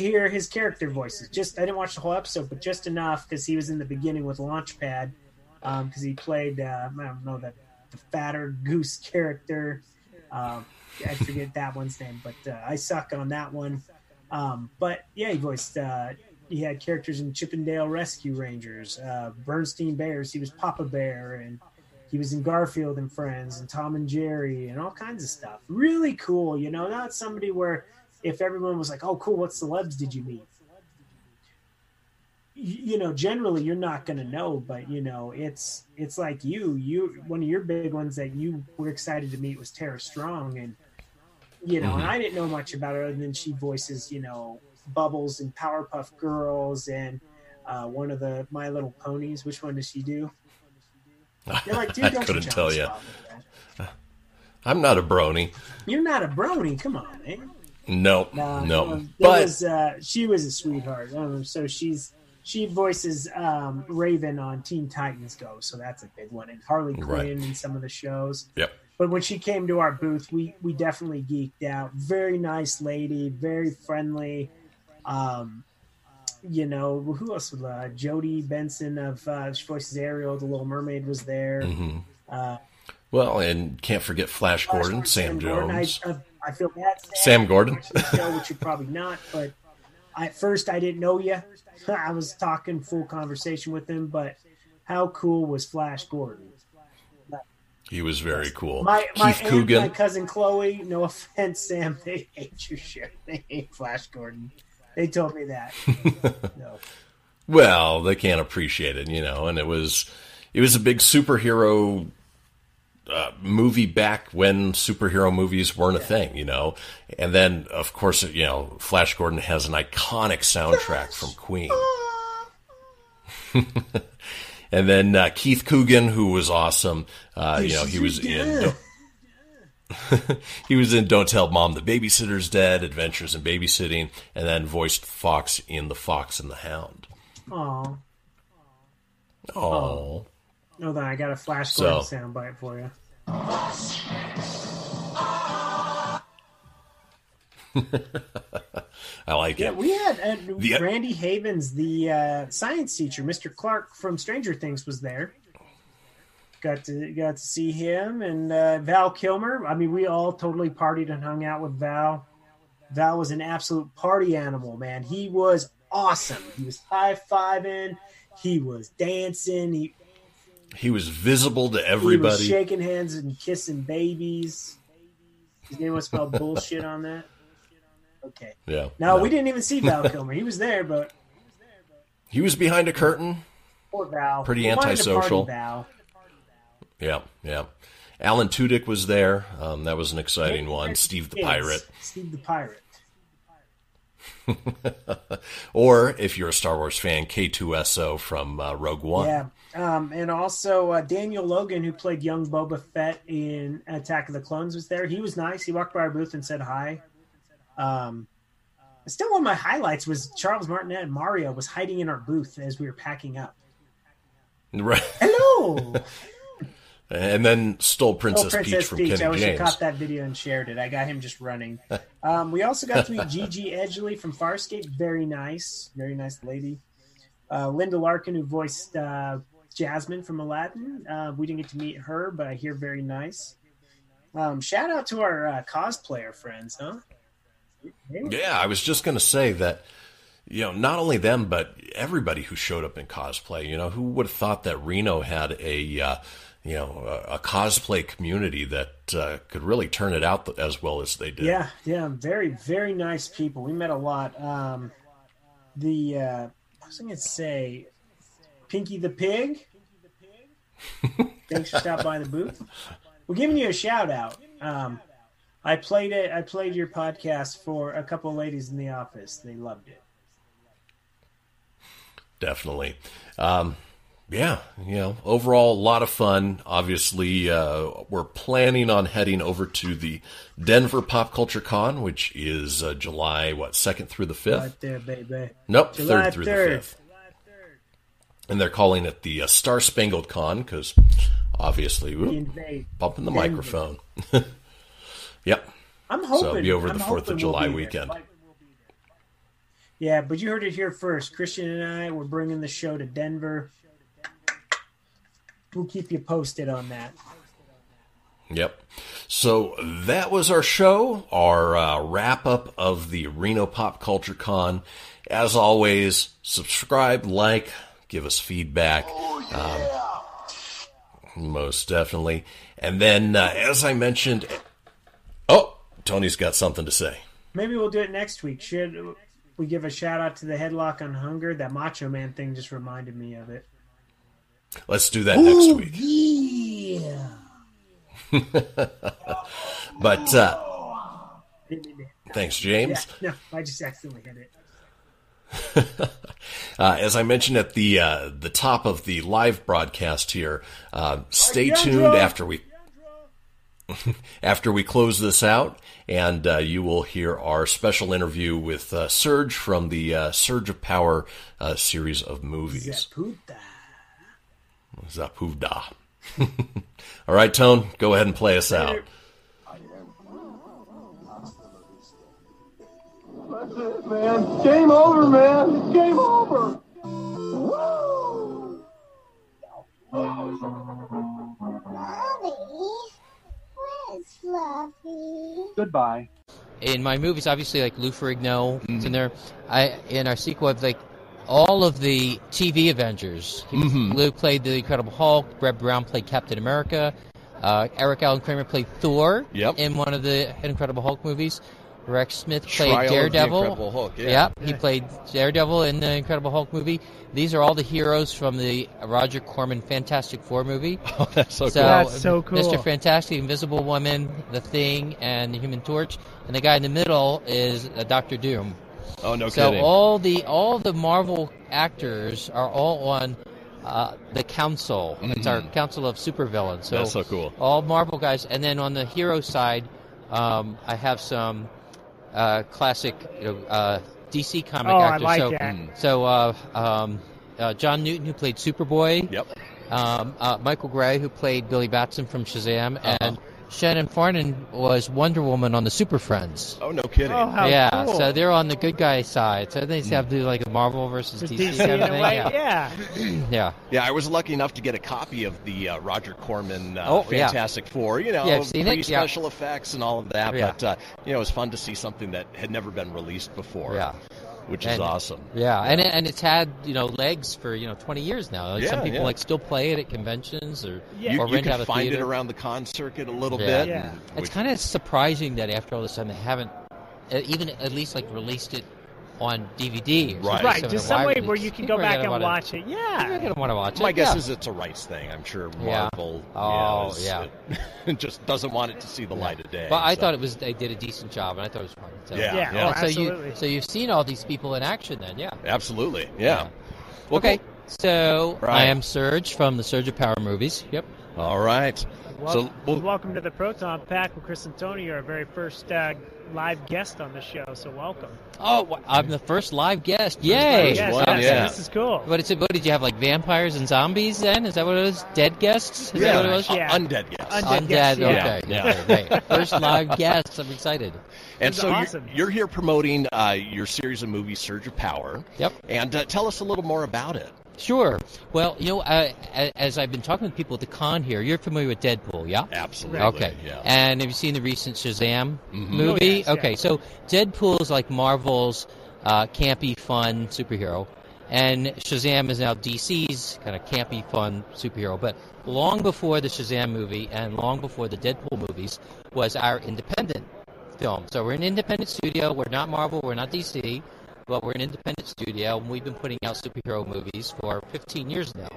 hear his character voices. I didn't watch the whole episode, but just enough because he was in the beginning with Launchpad, because he played the fatter goose character. I forget that one's name, but I suck on that one. But yeah, he voiced. He had characters in Chippendale Rescue Rangers, Bernstein Bears. He was Papa Bear, and he was in Garfield and Friends, and Tom and Jerry, and all kinds of stuff. Really cool, Not somebody where if everyone was like, "Oh, cool, what celebs did you meet?" Generally you're not going to know, but it's like you one of your big ones that you were excited to meet was Tara Strong, and mm-hmm. and I didn't know much about her other than she voices Bubbles and Powerpuff Girls and one of the My Little Ponies. Which one does she do? They're like, dude, I couldn't tell you. I'm not a brony. You're not a brony. Come on, man. No. She was a sweetheart. So she voices Raven on Teen Titans Go, so that's a big one. And Harley Quinn in some of the shows. Yep. But when she came to our booth, we definitely geeked out. Very nice lady, very friendly. Who else? Jodie Benson of she voices Ariel, The Little Mermaid, was there. Mm-hmm. And can't forget Flash Gordon, Sam Jones. Gordon. I feel bad. Sam Gordon. Which you probably not, but at first I didn't know you. I was talking full conversation with him, but how cool was Flash Gordon? He was very cool. My Keith Coogan. My cousin Chloe, no offense, Sam, they hate your shit. They hate Flash Gordon. They told me that. No. Well, they can't appreciate it, and it was a big superhero movie back when superhero movies weren't a thing, And then, of course, Flash Gordon has an iconic soundtrack from Queen. And then Keith Coogan, who was awesome. He was in. He was in Don't Tell Mom the Babysitter's Dead, Adventures in Babysitting, and then voiced Fox in The Fox and the Hound. Aww. Hold on, I got a Flash Gordon soundbite for you. I like it. We had Randy Havens, the science teacher, Mr. Clark from Stranger Things, was there. Got to see him and Val Kilmer. I mean, we all totally partied and hung out with Val. Val was an absolute party animal, man. He was awesome. He was high-fiving. He was dancing. He was visible to everybody. He was shaking hands and kissing babies. His name was spelled bullshit on that. Okay. Yeah. No, we didn't even see Val Kilmer. He was there, but he was behind a curtain. Poor Val. Pretty antisocial. Val. Yeah. Alan Tudyk was there. That was an exciting one. Steve the Pirate. Or if you're a Star Wars fan, K2SO from Rogue One. Yeah. And also Daniel Logan, who played young Boba Fett in Attack of the Clones, was there. He was nice. He walked by our booth and said hi. Still one of my highlights was Charles Martinet and Mario was hiding in our booth as we were packing up. Right. Hello. And then stole Princess Peach from Ken James. I wish I caught that video and shared it. I got him just running. We also got to meet Gigi Edgley from Farscape. Very nice lady. Linda Larkin, who voiced Jasmine from Aladdin. We didn't get to meet her, but I hear very nice. Shout out to our cosplayer friends, huh? Yeah, I was just going to say that, not only them, but everybody who showed up in cosplay. Who would have thought that Reno had a cosplay community that could really turn it out as well as they did? Yeah, very, very nice people. We met a lot. I was going to say Pinky the Pig. Thanks for stopping by the booth. We're giving you a shout out. I played your podcast for a couple of ladies in the office. They loved it. Definitely. Yeah, you know, overall, a lot of fun. Obviously, we're planning on heading over to the Denver Pop Culture Con, which is July, 2nd through the 5th? Right there, baby. Nope, July 3rd through the 5th. And they're calling it the Star Spangled Con because, obviously, bumping the microphone. Yep. I'm hoping. So it'll be over the 4th of July weekend. Yeah, but you heard it here first. Christian and I, we're bringing the show to Denver. We'll keep you posted on that. Yep. So that was our show, our wrap-up of the Reno Pop Culture Con. As always, subscribe, like, give us feedback. Most definitely. And then, as I mentioned... Oh, Tony's got something to say. Maybe we'll do it next week. Should we give a shout-out to the headlock on Hunger? That Macho Man thing just reminded me of it. Let's do that next week. Yeah. But thanks, James. Yeah, no, I just accidentally hit it. As I mentioned at the top of the live broadcast here, stay tuned after we close this out, and you will hear our special interview with Surge from the Surge of Power series of movies. Zaputa. Zapuda. All right, Tone, go ahead and play us out. That's it, man. Game over, man. Game over. Woo! Fluffy. Where's Fluffy? Goodbye. In my movies, obviously, like Lou Ferrigno, mm-hmm. It's in there. In our sequel, like, all of the TV Avengers. Mm-hmm. Lou played the Incredible Hulk. Brett Brown played Captain America. Eric Allen Kramer played Thor in one of the Incredible Hulk movies. Rex Smith played Daredevil. Incredible Hulk, he played Daredevil in the Incredible Hulk movie. These are all the heroes from the Roger Corman Fantastic Four movie. Oh, that's so cool. That's so cool. Mr. Fantastic, Invisible Woman, The Thing, and the Human Torch. And the guy in the middle is Doctor Doom. Oh, no kidding. So all the Marvel actors are all on the Council. Mm-hmm. It's our Council of Supervillains. So that's so cool. All Marvel guys. And then on the hero side, I have some classic DC comic actors. I like that. So John Newton, who played Superboy. Yep. Michael Gray, who played Billy Batson from Shazam. Uh-huh. And Shannon Farnan was Wonder Woman on the Super Friends. Oh, no kidding. Oh, how cool. So they're on the good guy side. So they have to do like a Marvel versus DC kind of thing. Yeah, I was lucky enough to get a copy of the Roger Corman Fantastic Four, special effects and all of that. Yeah. But, it was fun to see something that had never been released before. Yeah. Which is awesome. Yeah, and it's had legs for 20 years now. Like some people still play it at conventions or rent out a theater. You can find it around the con circuit a little bit. Yeah. It's kind of surprising that after all this time they haven't even at least released it on DVD. Right. Just some way where you can go back and watch it. Yeah. You're going to want to watch it. My guess is it's a rights thing. I'm sure Marvel it just doesn't want it to see the light of day. But I thought they did a decent job, and I thought it was fun. So. Yeah. Absolutely. So you've seen all these people in action then, yeah. Absolutely, yeah. Well, okay, cool. So right. I am Surge from the Surge of Power movies. Yep. All right. Welcome to the Proton Pack with Chris and Tony. You're our very first live guest on the show, so welcome. Oh, I'm the first live guest. Yay. This is cool. What did you have, vampires and zombies then? Is that what it was? Dead guests? Is that what it was? Yeah. Undead guests. Undead guests, okay. Yeah. First live guests. I'm excited. And so awesome. You're here promoting your series of movies, Surge of Power. Yep. And tell us a little more about it. Sure. Well, as I've been talking with people at the con here, you're familiar with Deadpool, yeah? Absolutely. Okay. Yeah. And have you seen the recent Shazam movie? Oh, yes, okay. Yeah. So Deadpool is like Marvel's campy, fun superhero, and Shazam is now DC's kind of campy, fun superhero. But long before the Shazam movie and long before the Deadpool movies was our independent film. So we're an independent studio. We're not Marvel. We're not DC. But we're an independent studio, and we've been putting out superhero movies for 15 years now.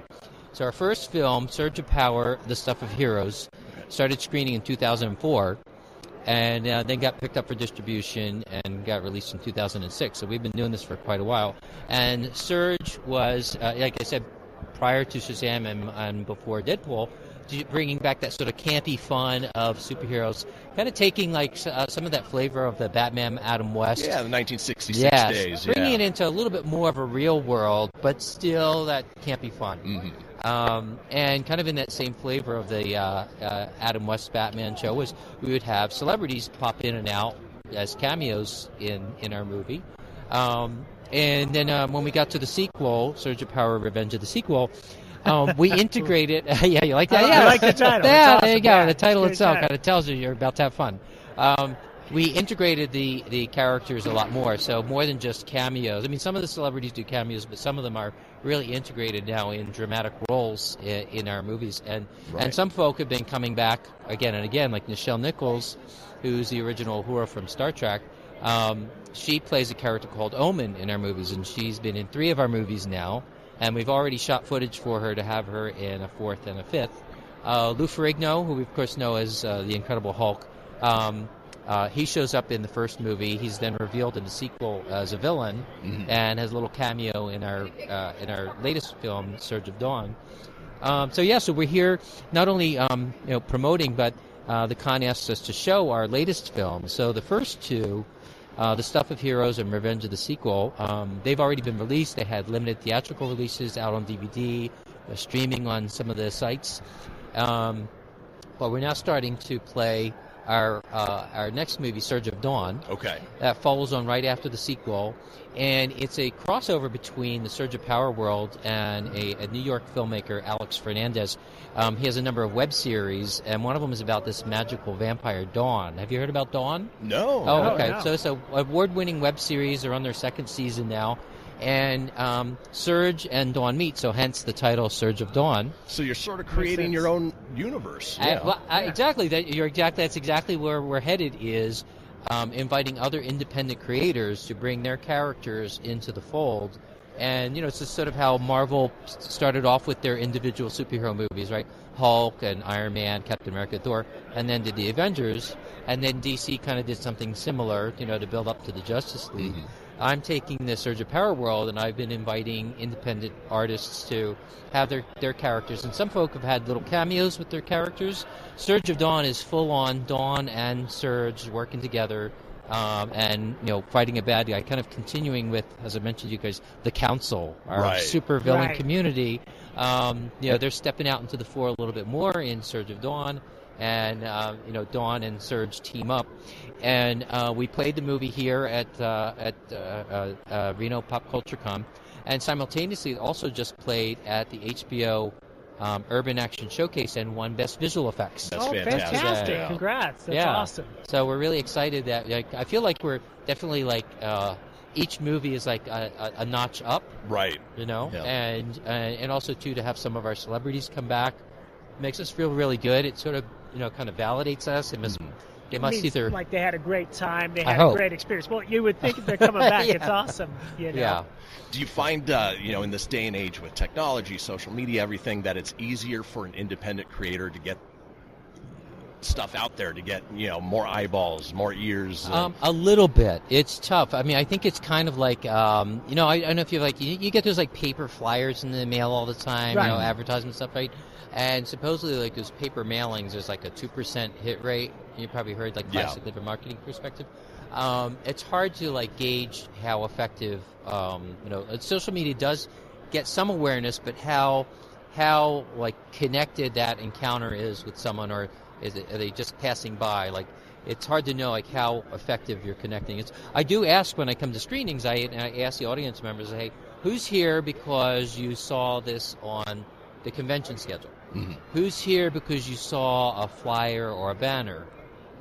So our first film, Surge of Power, The Stuff of Heroes, started screening in 2004, and then got picked up for distribution and got released in 2006. So we've been doing this for quite a while. And Surge was, like I said, prior to Shazam and before Deadpool, bringing back that sort of campy fun of superheroes, kind of taking like some of that flavor of the Batman Adam West. Yeah, the 1966 days. Bringing it into a little bit more of a real world, but still that campy fun. Mm-hmm. And kind of in that same flavor of the Adam West Batman show was we would have celebrities pop in and out as cameos in our movie. And then when we got to the sequel, Surge of Power, Revenge of the Sequel, we integrated... yeah, you like that? Yeah, I like the title. Yeah, awesome. There you go. Yeah. The title itself kind of tells you you're about to have fun. We integrated the characters a lot more, so more than just cameos. I mean, some of the celebrities do cameos, but some of them are really integrated now in dramatic roles in our movies. And some folk have been coming back again and again, like Nichelle Nichols, who's the original Uhura from Star Trek. She plays a character called Omen in our movies, and she's been in 3 of our movies now, and we've already shot footage for her to have her in a 4th and a 5th. Lou Ferrigno, who we of course know as the Incredible Hulk, he shows up in the first movie. He's then revealed in the sequel as a villain, mm-hmm. and has a little cameo in our latest film, Surge of Dawn. So we're here not only promoting, but the con asks us to show our latest film. So the first 2. The Stuff of Heroes and Revenge of the Sequel, they've already been released. They had limited theatrical releases out on DVD, streaming on some of the sites. But we're now starting to play our next movie, Surge of Dawn. Okay. That follows on right after the sequel. And it's a crossover between the Surge of Power world and a New York filmmaker, Alex Fernandez. He has a number of web series, and one of them is about this magical vampire, Dawn. Have you heard about Dawn? No. Oh, okay. No. So it's an award-winning web series. They're on their 2nd season now. And Surge and Dawn meet, so hence the title Surge of Dawn. So you're sort of creating your own universe. Exactly. That's exactly where we're headed is inviting other independent creators to bring their characters into the fold. And, it's just sort of how Marvel started off with their individual superhero movies, right? Hulk and Iron Man, Captain America, Thor, and then did the Avengers. And then DC kind of did something similar, to build up to the Justice League. Mm-hmm. I'm taking the Surge of Power world, and I've been inviting independent artists to have their characters. And some folk have had little cameos with their characters. Surge of Dawn is full-on Dawn and Surge working together and fighting a bad guy, kind of continuing with, as I mentioned to you guys, the Council, our super villain community. They're stepping out into the fore a little bit more in Surge of Dawn. And, Dawn and Surge team up. And we played the movie here at Reno Pop Culture Con. And simultaneously also just played at the HBO Urban Action Showcase and won Best Visual Effects. That's fantastic. Congrats. That's awesome. So we're really excited that I feel like we're definitely each movie is like a notch up. Right. And also, too, to have some of our celebrities come back makes us feel really good. It sort of kind of validates us. It must either like they had a great time. They had a great experience. Well, you would think if they're coming back, it's awesome. Yeah. Do you find in this day and age with technology, social media, everything, that it's easier for an independent creator to get stuff out there, to get more eyeballs, more ears? A little bit. It's tough. I mean, I think it's kind of like I don't know if you get those like paper flyers in the mail all the time, advertisement stuff, right? And supposedly, like those paper mailings, there's like a 2% hit rate. You probably heard classically from a marketing perspective. It's hard to gauge how effective. Social media does get some awareness, but how connected that encounter is with someone, or are they just passing by? It's hard to know how effective you're connecting. I do ask when I come to screenings. I ask the audience members, hey, who's here because you saw this on the convention schedule? Mm-hmm. Who's here because you saw a flyer or a banner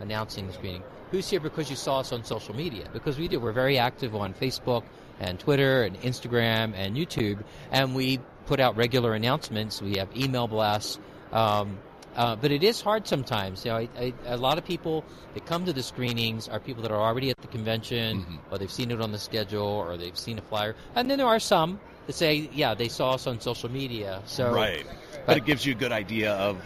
announcing the screening? Who's here because you saw us on social media? Because we do. We're very active on Facebook and Twitter and Instagram and YouTube, and we put out regular announcements. We have email blasts. But it is hard sometimes. A lot of people that come to the screenings are people that are already at the convention, mm-hmm. or they've seen it on the schedule, or they've seen a flyer. And then there are some that say, they saw us on social media. So, but it gives you a good idea of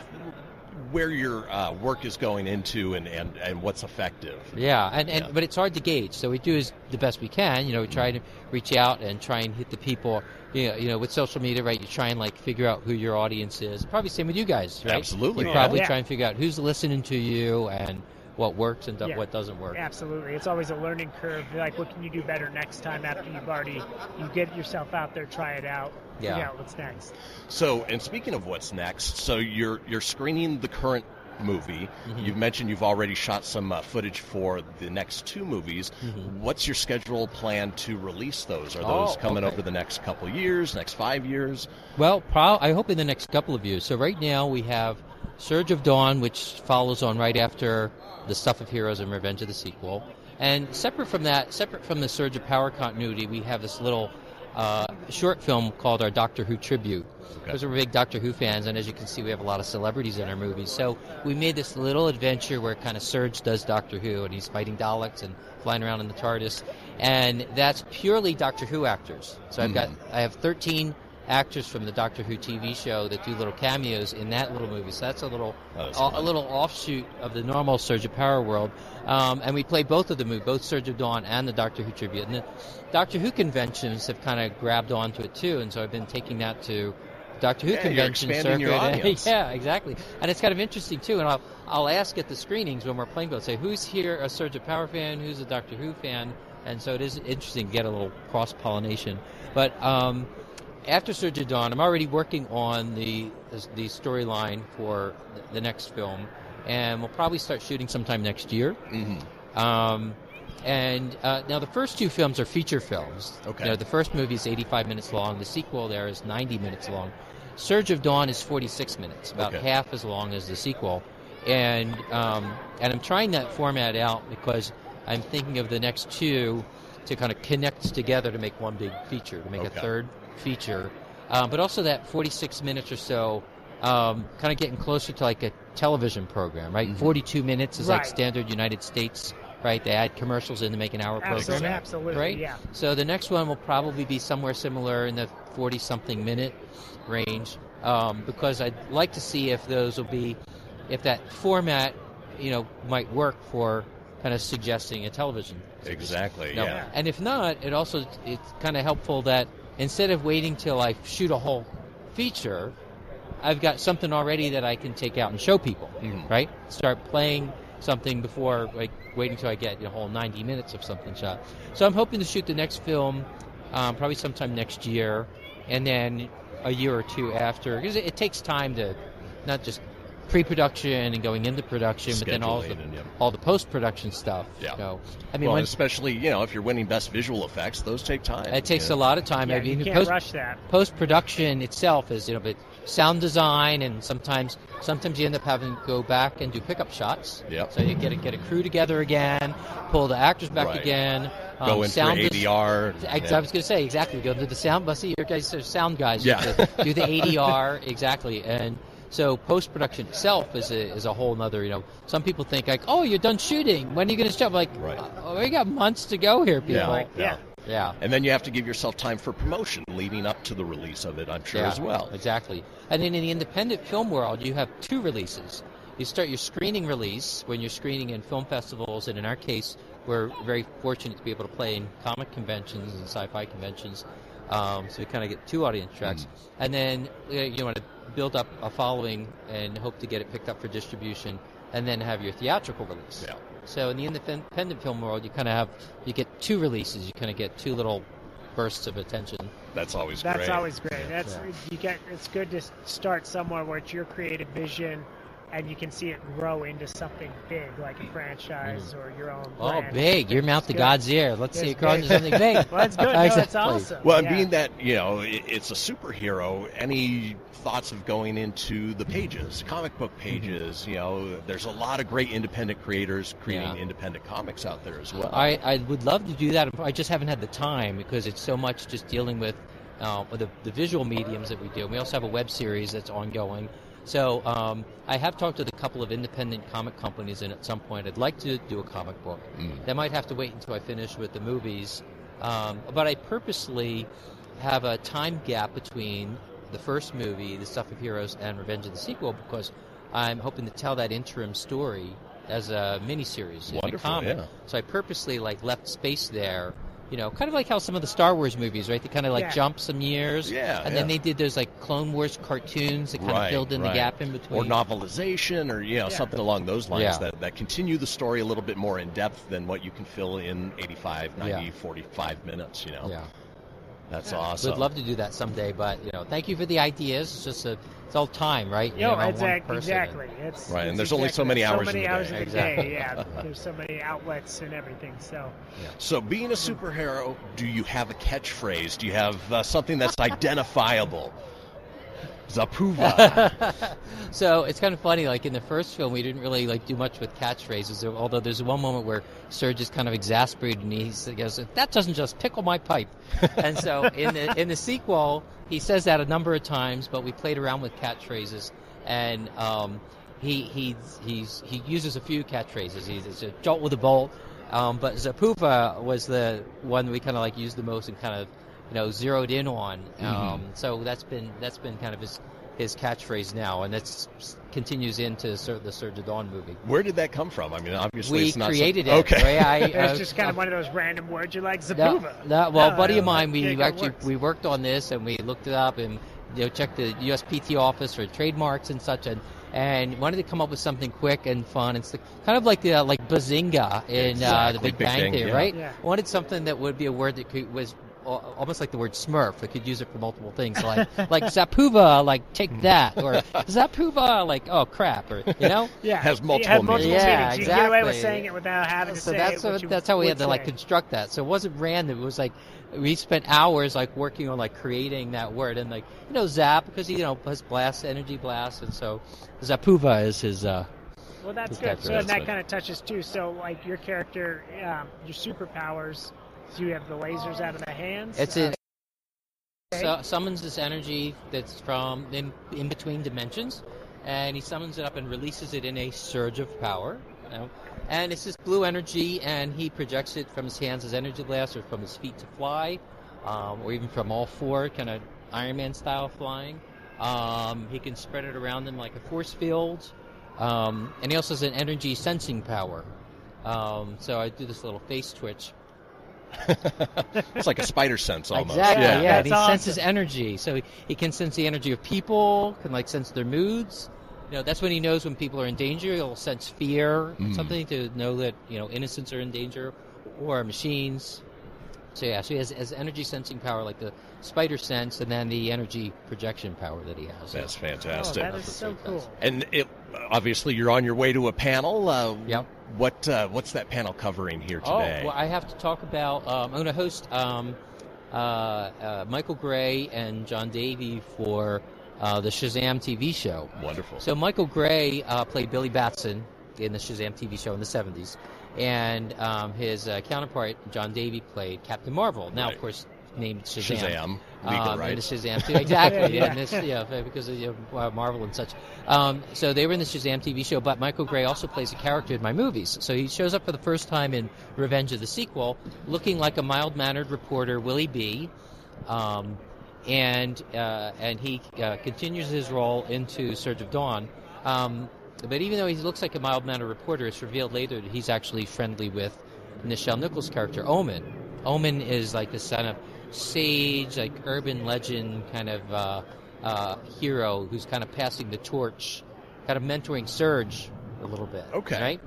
where your work is going into and what's effective. Yeah, and but it's hard to gauge. So we do is the best we can. You know, we try to reach out and try and hit the people. You know, with social media, right, you try and, like, figure out who your audience is. Probably same with you guys, right? Absolutely. You probably try and figure out who's listening to you and what works and what doesn't work. Absolutely. It's always a learning curve. Like, what can you do better next time after you've already, you get yourself out there, try it out, figure out what's next. So, and speaking of what's next, so you're screening the current movie. Mm-hmm. You've mentioned you've already shot some footage for the next two movies. Mm-hmm. What's your schedule plan to release those? Are those coming over the next couple of years, next 5 years? Well, I hope in the next couple of years. So right now we have Surge of Dawn, which follows on right after The Stuff of Heroes and Revenge of the sequel. And separate from that, separate from the Surge of Power continuity, we have this little short film called our Doctor Who Tribute. Because we're big Doctor Who fans, and as you can see, we have a lot of celebrities in our movies. So we made this little adventure where kind of Surge does Doctor Who, and he's fighting Daleks and flying around in the TARDIS. And that's purely Doctor Who actors. So I have 13 actors from the Doctor Who TV show that do little cameos in that little movie. So that's a little offshoot of the normal Surge of Power world. And we play both of the movies, both Surge of Dawn and the Doctor Who Tribute. And the Doctor Who conventions have kind of grabbed onto it too, and so I've been taking that to Doctor Who convention circuit. You're expanding your audience. Yeah, exactly. And it's kind of interesting too, and I'll ask at the screenings when we're playing both, say, who's here a Surge of Power fan, who's a Doctor Who fan? And so it is interesting to get a little cross-pollination. But after Surge of Dawn, I'm already working on the storyline for the next film, and we'll probably start shooting sometime next year. Mm-hmm. Now the first two films are feature films. Okay. You know, the first movie is 85 minutes long. The sequel there is 90 minutes long. Surge of Dawn is 46 minutes, about half as long as the sequel. And I'm trying that format out because I'm thinking of the next two to kind of connect together to make one big feature, to make a third feature. But also that 46 minutes or so, kind of getting closer to like a television program, right? Mm-hmm. 42 minutes is like standard United States, right? They add commercials in to make an hour program. Absolutely, right? Yeah. So the next one will probably be somewhere similar in the 40-something minute range, because I'd like to see if those will be, if that format, you know, might work for kind of suggesting a television. Exactly, yeah. And if not, it also, it's kind of helpful that instead of waiting till I shoot a whole feature, I've got something already that I can take out and show people, right? Start playing something before, like, waiting until I get the whole 90 minutes of something shot. So I'm hoping to shoot the next film probably sometime next year, and then a year or two after. Because it takes time to not just pre-production and going into production, but then all the post-production stuff. Yeah. So, I mean, especially, you know, if you're winning Best Visual Effects, those take time. It takes a lot of time. Yeah, I mean, you can't rush that. Post-production itself is, you know, but sound design, and sometimes you end up having to go back and do pickup shots. Yep. So you get a crew together again, pull the actors back again. Go into ADR. I was going to say, exactly. Go into the sound. But see, your guys are sound guys. Yeah. Do the ADR, exactly. And so post-production itself is a whole nother, you know, some people think like, oh, you're done shooting, when are you going to shoot? Like, we got months to go here, people. Yeah. And then you have to give yourself time for promotion leading up to the release of it, I'm sure, as well. Exactly. And then in the independent film world, you have two releases. You start your screening release when you're screening in film festivals, and in our case, we're very fortunate to be able to play in comic conventions and sci-fi conventions. So we kind of get two audience tracks. And then you want to build up a following and hope to get it picked up for distribution, and then have your theatrical release. Yeah. So in the independent film world, you kind of have, you get two releases. You kind of get two little bursts of attention. That's always great. It's good to start somewhere where it's your creative vision, and you can see it grow into something big, like a franchise or your own brand. Oh, big. Your mouth to God's ear. Let's see it grow into something big. Well, that's good. No, that's awesome. Well, being that, you know, it's a superhero, any thoughts of going into the pages, comic book pages? You know, there's a lot of great independent creators creating independent comics out there as well. I would love to do that. I just haven't had the time because it's so much just dealing with the visual mediums that we do. We also have a web series that's ongoing. So I have talked with a couple of independent comic companies, and at some point I'd like to do a comic book. That might have to wait until I finish with the movies. But I purposely have a time gap between the first movie, The Stuff of Heroes, and Revenge of the Sequel, because I'm hoping to tell that interim story as a miniseries, as a comic. Yeah. So I purposely left space there, kind of like how some of the Star Wars movies, right? They kind of jump some years, and then they did those Clone Wars cartoons that kind of filled in the gap in between, or novelization, or something along those lines that continue the story a little bit more in depth than what you can fill in 85, 90, 45 minutes. That's awesome. We'd love to do that someday, but thank you for the ideas. It's just it's all time, right? Exactly. And there's only so many hours in the day. There's so many outlets and everything. So being a superhero, do you have a catchphrase? Do you have something that's identifiable? Zapuva. So it's kind of funny. In the first film, we didn't really do much with catchphrases. Although there's one moment where Serge is kind of exasperated, and he goes, "That doesn't just tickle my pipe." And so in the sequel, he says that a number of times. But we played around with catchphrases, and he uses a few catchphrases. He's a jolt with a bolt. But Zapuva was the one we kind of used the most and kind of zeroed in on. So that's been kind of his catchphrase now, and that continues into the Surge of Dawn movie. Where did that come from? I mean, obviously we created it. Okay, right? It's just kind of one of those random words. You're like Zabuva. A buddy of mine, we worked on this and we looked it up and checked the USPT office for trademarks and such, and wanted to come up with something quick and fun. It's kind of like the Bazinga in the Big Bang Theory, right? Yeah. I wanted something that would be a word that was almost like the word Smurf. They could use it for multiple things, like Zapuva, like take that, or Zapuva, like oh crap, or has multiple meanings. Yeah, exactly. You get away with saying it without having to say it. So that's how we had to construct that. So it wasn't random. It was we spent hours working on creating that word, and Zap, because he has blast, energy blast, and so Zapuva is his. Well, that's good. So that kind of touches too. So your character, your superpowers. Do you have the lasers out of the hands? Summons this energy that's from in between dimensions, and he summons it up and releases it in a surge of power. And it's this blue energy, and he projects it from his hands as energy blasts, or from his feet to fly, or even from all four, kind of Iron Man style flying. He can spread it around him like a force field, and he also has an energy sensing power. So I do this little face twitch. It's like a spider sense almost. Exactly, yeah. And he senses energy. So he can sense the energy of people, can sense their moods. That's when he knows when people are in danger. He'll sense fear, something to know that, innocents are in danger or machines. So yeah, so he has energy sensing power like the spider sense, and then the energy projection power that he has. That's fantastic. That is so cool. And obviously you're on your way to a panel. Yep. What's that panel covering here today? Oh, well, I have to talk about, I'm going to host Michael Gray and John Davey for the Shazam TV show. Wonderful. So Michael Gray played Billy Batson in the Shazam TV show in the 70s. And his counterpart, John Davey, played Captain Marvel. Now, of course, named Shazam. Legal rights. The Shazam TV. Exactly. Because of Marvel and such. So they were in the Shazam TV show, but Michael Gray also plays a character in my movies. So he shows up for the first time in Revenge of the Sequel, looking like a mild-mannered reporter, Willie B., and he continues his role into Surge of Dawn. But even though he looks like a mild-mannered reporter, it's revealed later that he's actually friendly with Nichelle Nichols' character, Omen. Omen is the son of sage, urban legend kind of hero who's kind of passing the torch, kind of mentoring Surge a little bit. Okay. Right?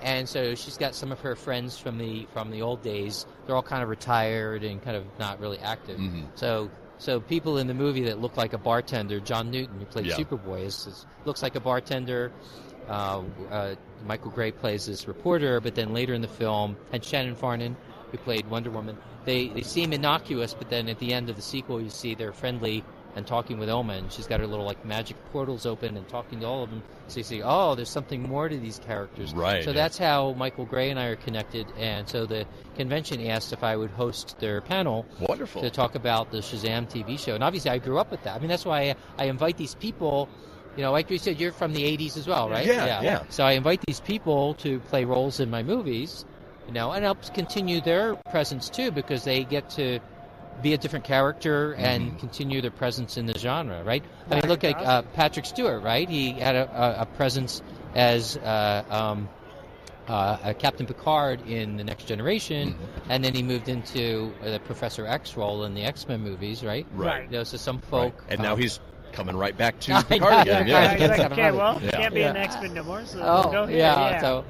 And so she's got some of her friends from the old days. They're all kind of retired and kind of not really active. Mm-hmm. So people in the movie that look like a bartender, John Newton, who played Superboy, looks like a bartender. Michael Gray plays this reporter, but then later in the film, and Shannon Farnan, who played Wonder Woman, they seem innocuous, but then at the end of the sequel, you see they're friendly and talking with Omen. She's got her little magic portals open and talking to all of them. So you see, oh, there's something more to these characters. Right. So that's how Michael Gray and I are connected. And so the convention asked if I would host their panel. Wonderful. To talk about the Shazam TV show. And obviously I grew up with that. I mean, that's why I invite these people. Like you said, you're from the 80s as well, right? Yeah. So I invite these people to play roles in my movies, and helps continue their presence too, because they get to be a different character and continue their presence in the genre, right? I mean, look at Patrick Stewart, right? He had a presence as Captain Picard in The Next Generation, and then he moved into the Professor X role in the X-Men movies, right? Right. You know, so some folk... Right. And now he's coming right back to Picard again. Yeah. He's like, okay, well, he can't be an X-Men no more, so we'll go here. Yeah, so...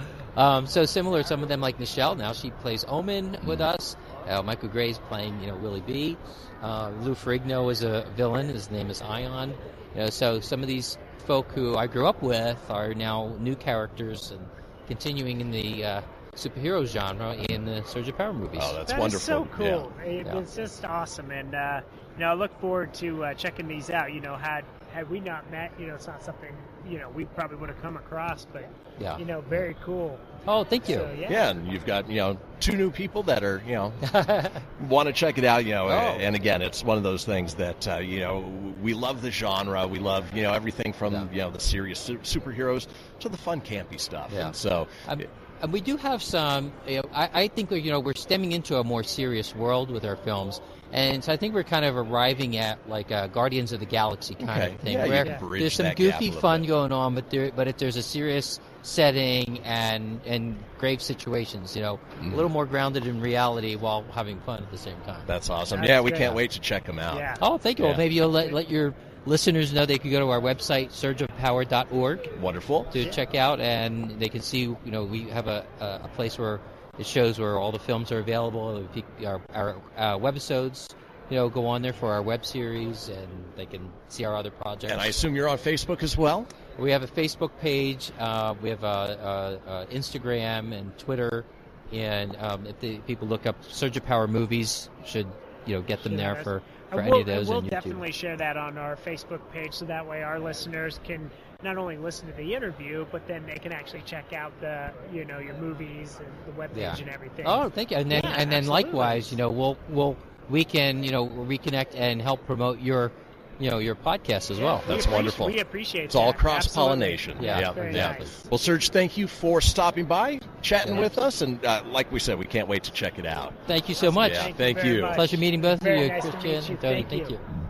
so similar, some of them like Nichelle now, she plays Omen with us. Michael Gray's playing, you know, Willie B. Lou Ferrigno is a villain. His name is Ion. You know, so some of these folk who I grew up with are now new characters and continuing in the superhero genre in the Surge of Power movies. Oh, that's wonderful. Is so cool. Yeah. It's just awesome. And, you know, I look forward to checking these out. You know, had we not met, you know, it's not something, you know, we probably would have come across, but, you know, very cool. Oh, thank you. So, yeah, and you've got, you know, two new people that are, you know, want to check it out, you know, and again, it's one of those things that, you know, we love the genre. We love, you know, everything from, you know, the serious superheroes to the fun, campy stuff. Yeah. And so... and we do have some, you know, I think, you know, we're stemming into a more serious world with our films. And so I think we're kind of arriving at like a Guardians of the Galaxy kind of thing, where there's some goofy fun going on, but if there's a serious setting and grave situations, you know, a little more grounded in reality while having fun at the same time. That's awesome. That's we can't wait to check them out. Yeah. Oh, thank you. Well, maybe you'll let your listeners know they can go to our website, surgeofpower.org. Wonderful. To check out, and they can see, you know, we have a place where it shows where all the films are available. Our webisodes, you know, go on there for our web series, and they can see our other projects. And I assume you're on Facebook as well? We have a Facebook page. We have Instagram and Twitter. And if the people look up Surge of Power Movies, should, you know, get them there for any of those. We'll definitely share that on our Facebook page, so that way our listeners can not only listen to the interview, but then they can actually check out the, you know, your movies and the webpage and everything. Oh, thank you. And then, likewise, you know, we can, you know, reconnect and help promote your, you know, your podcast as well. That's wonderful. We appreciate it. It's all cross-pollination. Nice. Well, Serge, thank you for stopping by, chatting with us, and like we said, we can't wait to check it out. Thank you so much. Yeah, thank you. Pleasure meeting both of you, Christian and Tony. Thank you.